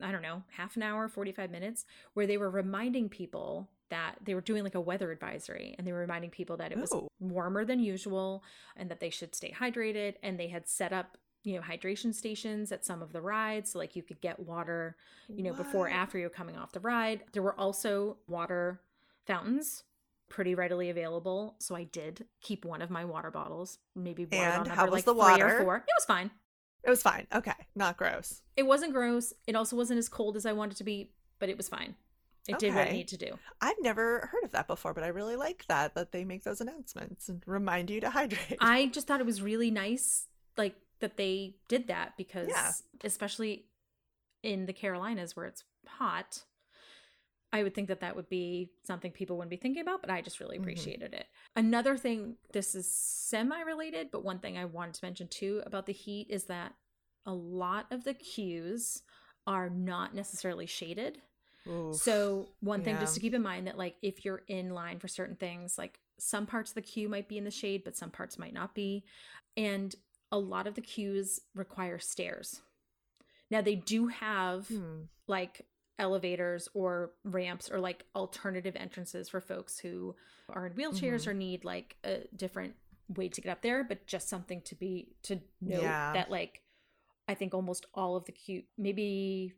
I don't know, half an hour, 45 minutes, where they were reminding people that they were doing like a weather advisory, and they were reminding people that it was warmer than usual and that they should stay hydrated. And they had set up, you know, hydration stations at some of the rides. So like you could get water, you know, before, after you're coming off the ride. There were also water fountains pretty readily available. So I did keep one of my water bottles. Maybe one on number like 3 or 4. It was fine. It was fine. Okay. Not gross. It wasn't gross. It also wasn't as cold as I wanted it to be, but it was fine. It did what it needed to do. I've never heard of that before, but I really like that they make those announcements and remind you to hydrate. I just thought it was really nice, like, that they did that, because especially in the Carolinas where it's hot, I would think that that would be something people wouldn't be thinking about, but I just really appreciated it. Another thing, this is semi-related, but one thing I wanted to mention too about the heat is that a lot of the queues are not necessarily shaded. So one thing just to keep in mind that, like, if you're in line for certain things, like some parts of the queue might be in the shade, but some parts might not be. And a lot of the queues require stairs. Now they do have like elevators or ramps or like alternative entrances for folks who are in wheelchairs or need like a different way to get up there, but just something to note that, like, I think almost all of the queue, maybe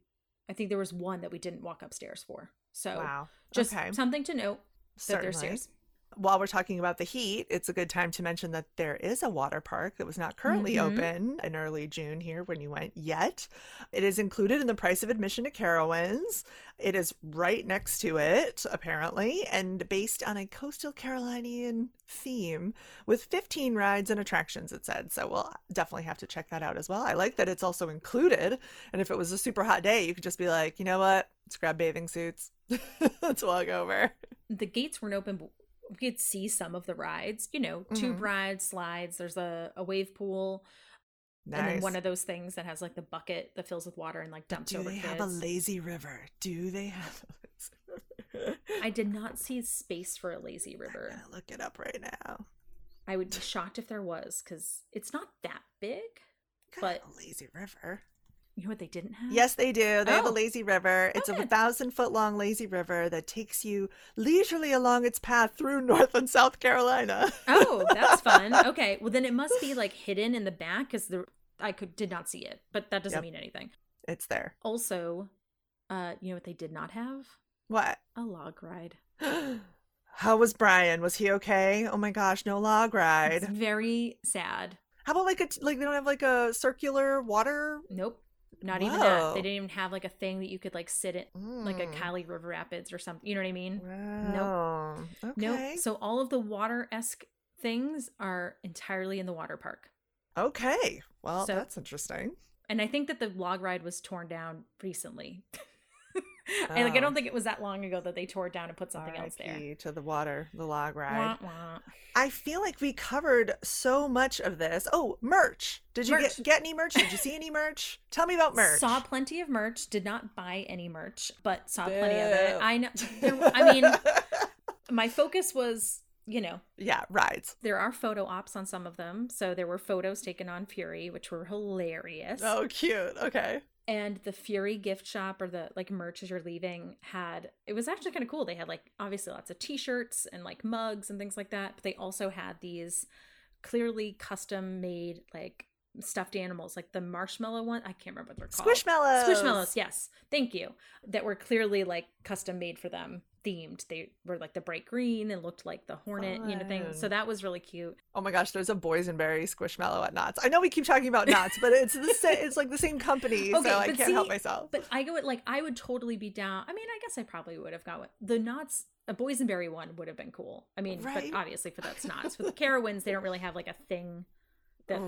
I think there was one that we didn't walk upstairs for. So just something to note that there's stairs. While we're talking about the heat, it's a good time to mention that there is a water park that was not currently open in early June here when you went yet. It is included in the price of admission to Carowinds. It is right next to it, apparently, and based on a coastal Carolinian theme with 15 rides and attractions, it said. So we'll definitely have to check that out as well. I like that it's also included. And if it was a super hot day, you could just be like, you know what? Let's grab bathing suits. Let's walk over. The gates weren't open, but we could see some of the rides, you know, tube rides, slides. There's a wave pool. Nice. And then one of those things that has like the bucket that fills with water and like dumps over kids. Do they have a lazy river? Do they have a lazy river? I did not see space for a lazy river. I'm gonna look it up right now. I would be shocked if there was, because it's not that big. But a lazy river. You know what they didn't have? Yes, they do. They have a lazy river. It's a 1,000-foot-long lazy river that takes you leisurely along its path through North and South Carolina. Oh, that's fun. Okay. Well, then it must be like hidden in the back, because I did not see it, but that doesn't mean anything. It's there. Also, you know what they did not have? What? A log ride. How was Brian? Was he okay? Oh my gosh, no log ride. It's very sad. How about like they don't have like a circular water? Nope. Not even that. They didn't even have like a thing that you could like sit in, like a Cali River Rapids or something. You know what I mean? Wow. No. Nope. Okay. Nope. So all of the water-esque things are entirely in the water park. Okay. Well, that's interesting. And I think that the log ride was torn down recently. And like I don't think it was that long ago that they tore it down and put something else there. To the water, the log ride. Wah, wah. I feel like we covered so much of this. Oh, merch. Did you get any merch? Did you see any merch? Tell me about merch. Saw plenty of merch. Did not buy any merch, but saw plenty of it. I know. I mean, my focus was, you know. Yeah, rides. There are photo ops on some of them. So there were photos taken on Fury, which were hilarious. Oh, cute. Okay. And the Fury gift shop, or the like merch as you're leaving, it was actually kind of cool. They had like obviously lots of t-shirts and like mugs and things like that. But they also had these clearly custom made like stuffed animals, like the marshmallow one. I can't remember what they're called. Squishmallows. Squishmallows. Yes. Thank you. That were clearly like custom made for them, themed. They were like the bright green and looked like the hornet, you know, thing. So that was really cute. Oh my gosh, there's a boysenberry squishmallow at Knott's. I know we keep talking about Knott's, but it's the it's like the same company, okay, so I can't help myself. But I go at, like, I would totally be down. I mean, I guess I probably would have got one. The Knott's, a boysenberry one would have been cool. I mean, but obviously for that's Knott's. For the Carowinds, they don't really have like a thing. That, you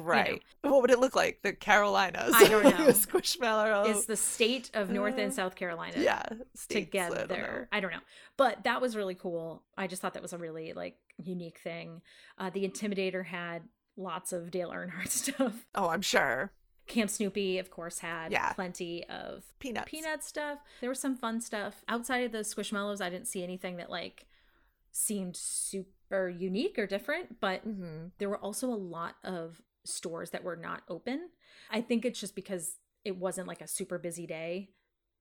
know. What would it look like? The Carolinas. I don't know. Squishmallow. It's the state of North and South Carolina. Yeah. States, together. I don't know. But that was really cool. I just thought that was a really like unique thing. The Intimidator had lots of Dale Earnhardt stuff. Oh, I'm sure. Camp Snoopy, of course, had plenty of peanut stuff. There was some fun stuff. Outside of the Squishmallows, I didn't see anything that like seemed super unique or different, but there were also a lot of stores that were not open. I think it's just because it wasn't like a super busy day.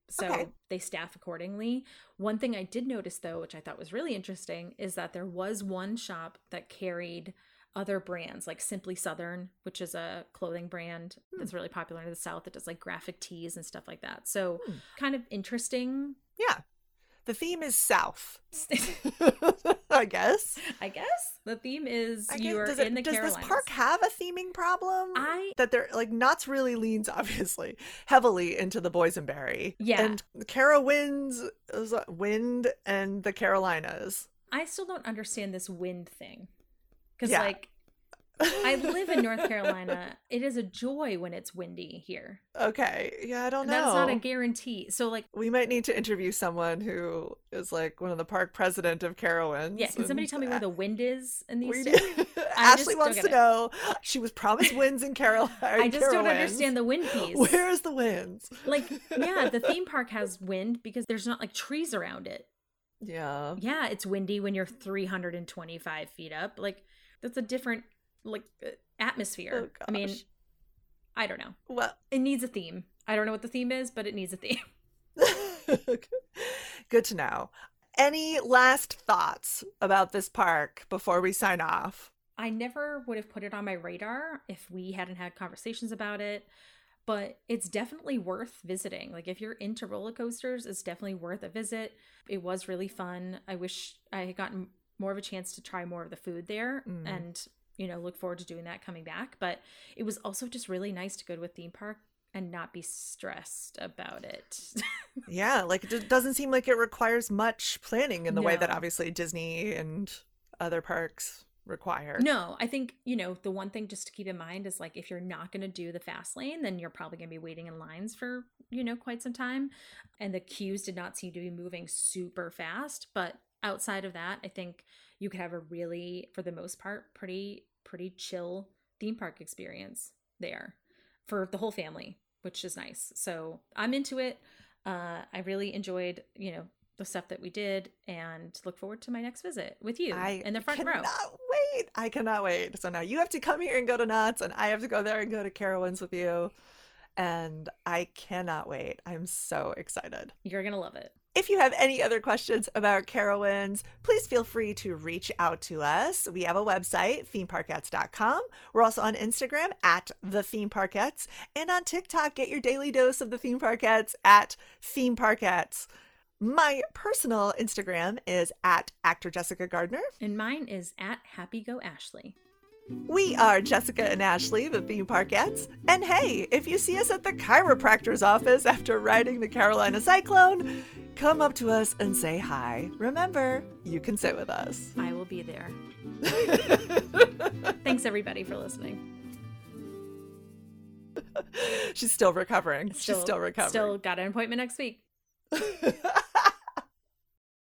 So they staff accordingly. One thing I did notice, though, which I thought was really interesting, is that there was one shop that carried other brands like Simply Southern, which is a clothing brand that's really popular in the South that does like graphic tees and stuff like that. So kind of interesting. Yeah. The theme is South. I guess. The theme is you're in the Carolinas. Does this park have a theming problem? That they're like, Knott's really leans obviously heavily into the boysenberry. Yeah. And Carowinds, wind, and the Carolinas. I still don't understand this wind thing. Because like, I live in North Carolina. It is a joy when it's windy here. Okay. Yeah, I don't know. That's not a guarantee. So like, we might need to interview someone who is like one of the park president of Carowinds. Yeah. Can somebody tell me where the wind is in these states? Ashley wants to know. She was promised winds in Carolina. I just don't understand the wind piece. Where is the winds? Like, yeah, the theme park has wind because there's not like trees around it. Yeah. Yeah, it's windy when you're 325 feet up. Like, that's a different like atmosphere. Oh, I mean, I don't know. Well, it needs a theme. I don't know what the theme is, but it needs a theme. Good to know. Any last thoughts about this park before we sign off? I never would have put it on my radar if we hadn't had conversations about it, but it's definitely worth visiting. Like, if you're into roller coasters, it's definitely worth a visit. It was really fun. I wish I had gotten more of a chance to try more of the food there and, you know, look forward to doing that coming back. But it was also just really nice to go to a theme park and not be stressed about it. Yeah, like it doesn't seem like it requires much planning in the way that obviously Disney and other parks require. No, I think, you know, the one thing just to keep in mind is like, if you're not going to do the fast lane, then you're probably going to be waiting in lines for, you know, quite some time. And the queues did not seem to be moving super fast, but outside of that, I think you could have a really, for the most part, pretty chill theme park experience there for the whole family, which is nice. So I'm into it. I really enjoyed, you know, the stuff that we did and look forward to my next visit with you in the front row. I cannot wait. So now you have to come here and go to Knott's, and I have to go there and go to Carowinds with you. And I cannot wait. I'm so excited. You're going to love it. If you have any other questions about Carowinds, please feel free to reach out to us. We have a website, themeparkettes.com. We're also on Instagram at ThemeParkettes, and on TikTok, get your daily dose of the ThemeParkettes at ThemeParkettes. My personal Instagram is at actor Jessica Gardner. And mine is at happygoashley. We are Jessica and Ashley, the Theme Parkettes. And hey, if you see us at the chiropractor's office after riding the Carolina Cyclone, come up to us and say hi. Remember, you can sit with us. I will be there. Thanks, everybody, for listening. She's still recovering. She's still recovering. Still got an appointment next week.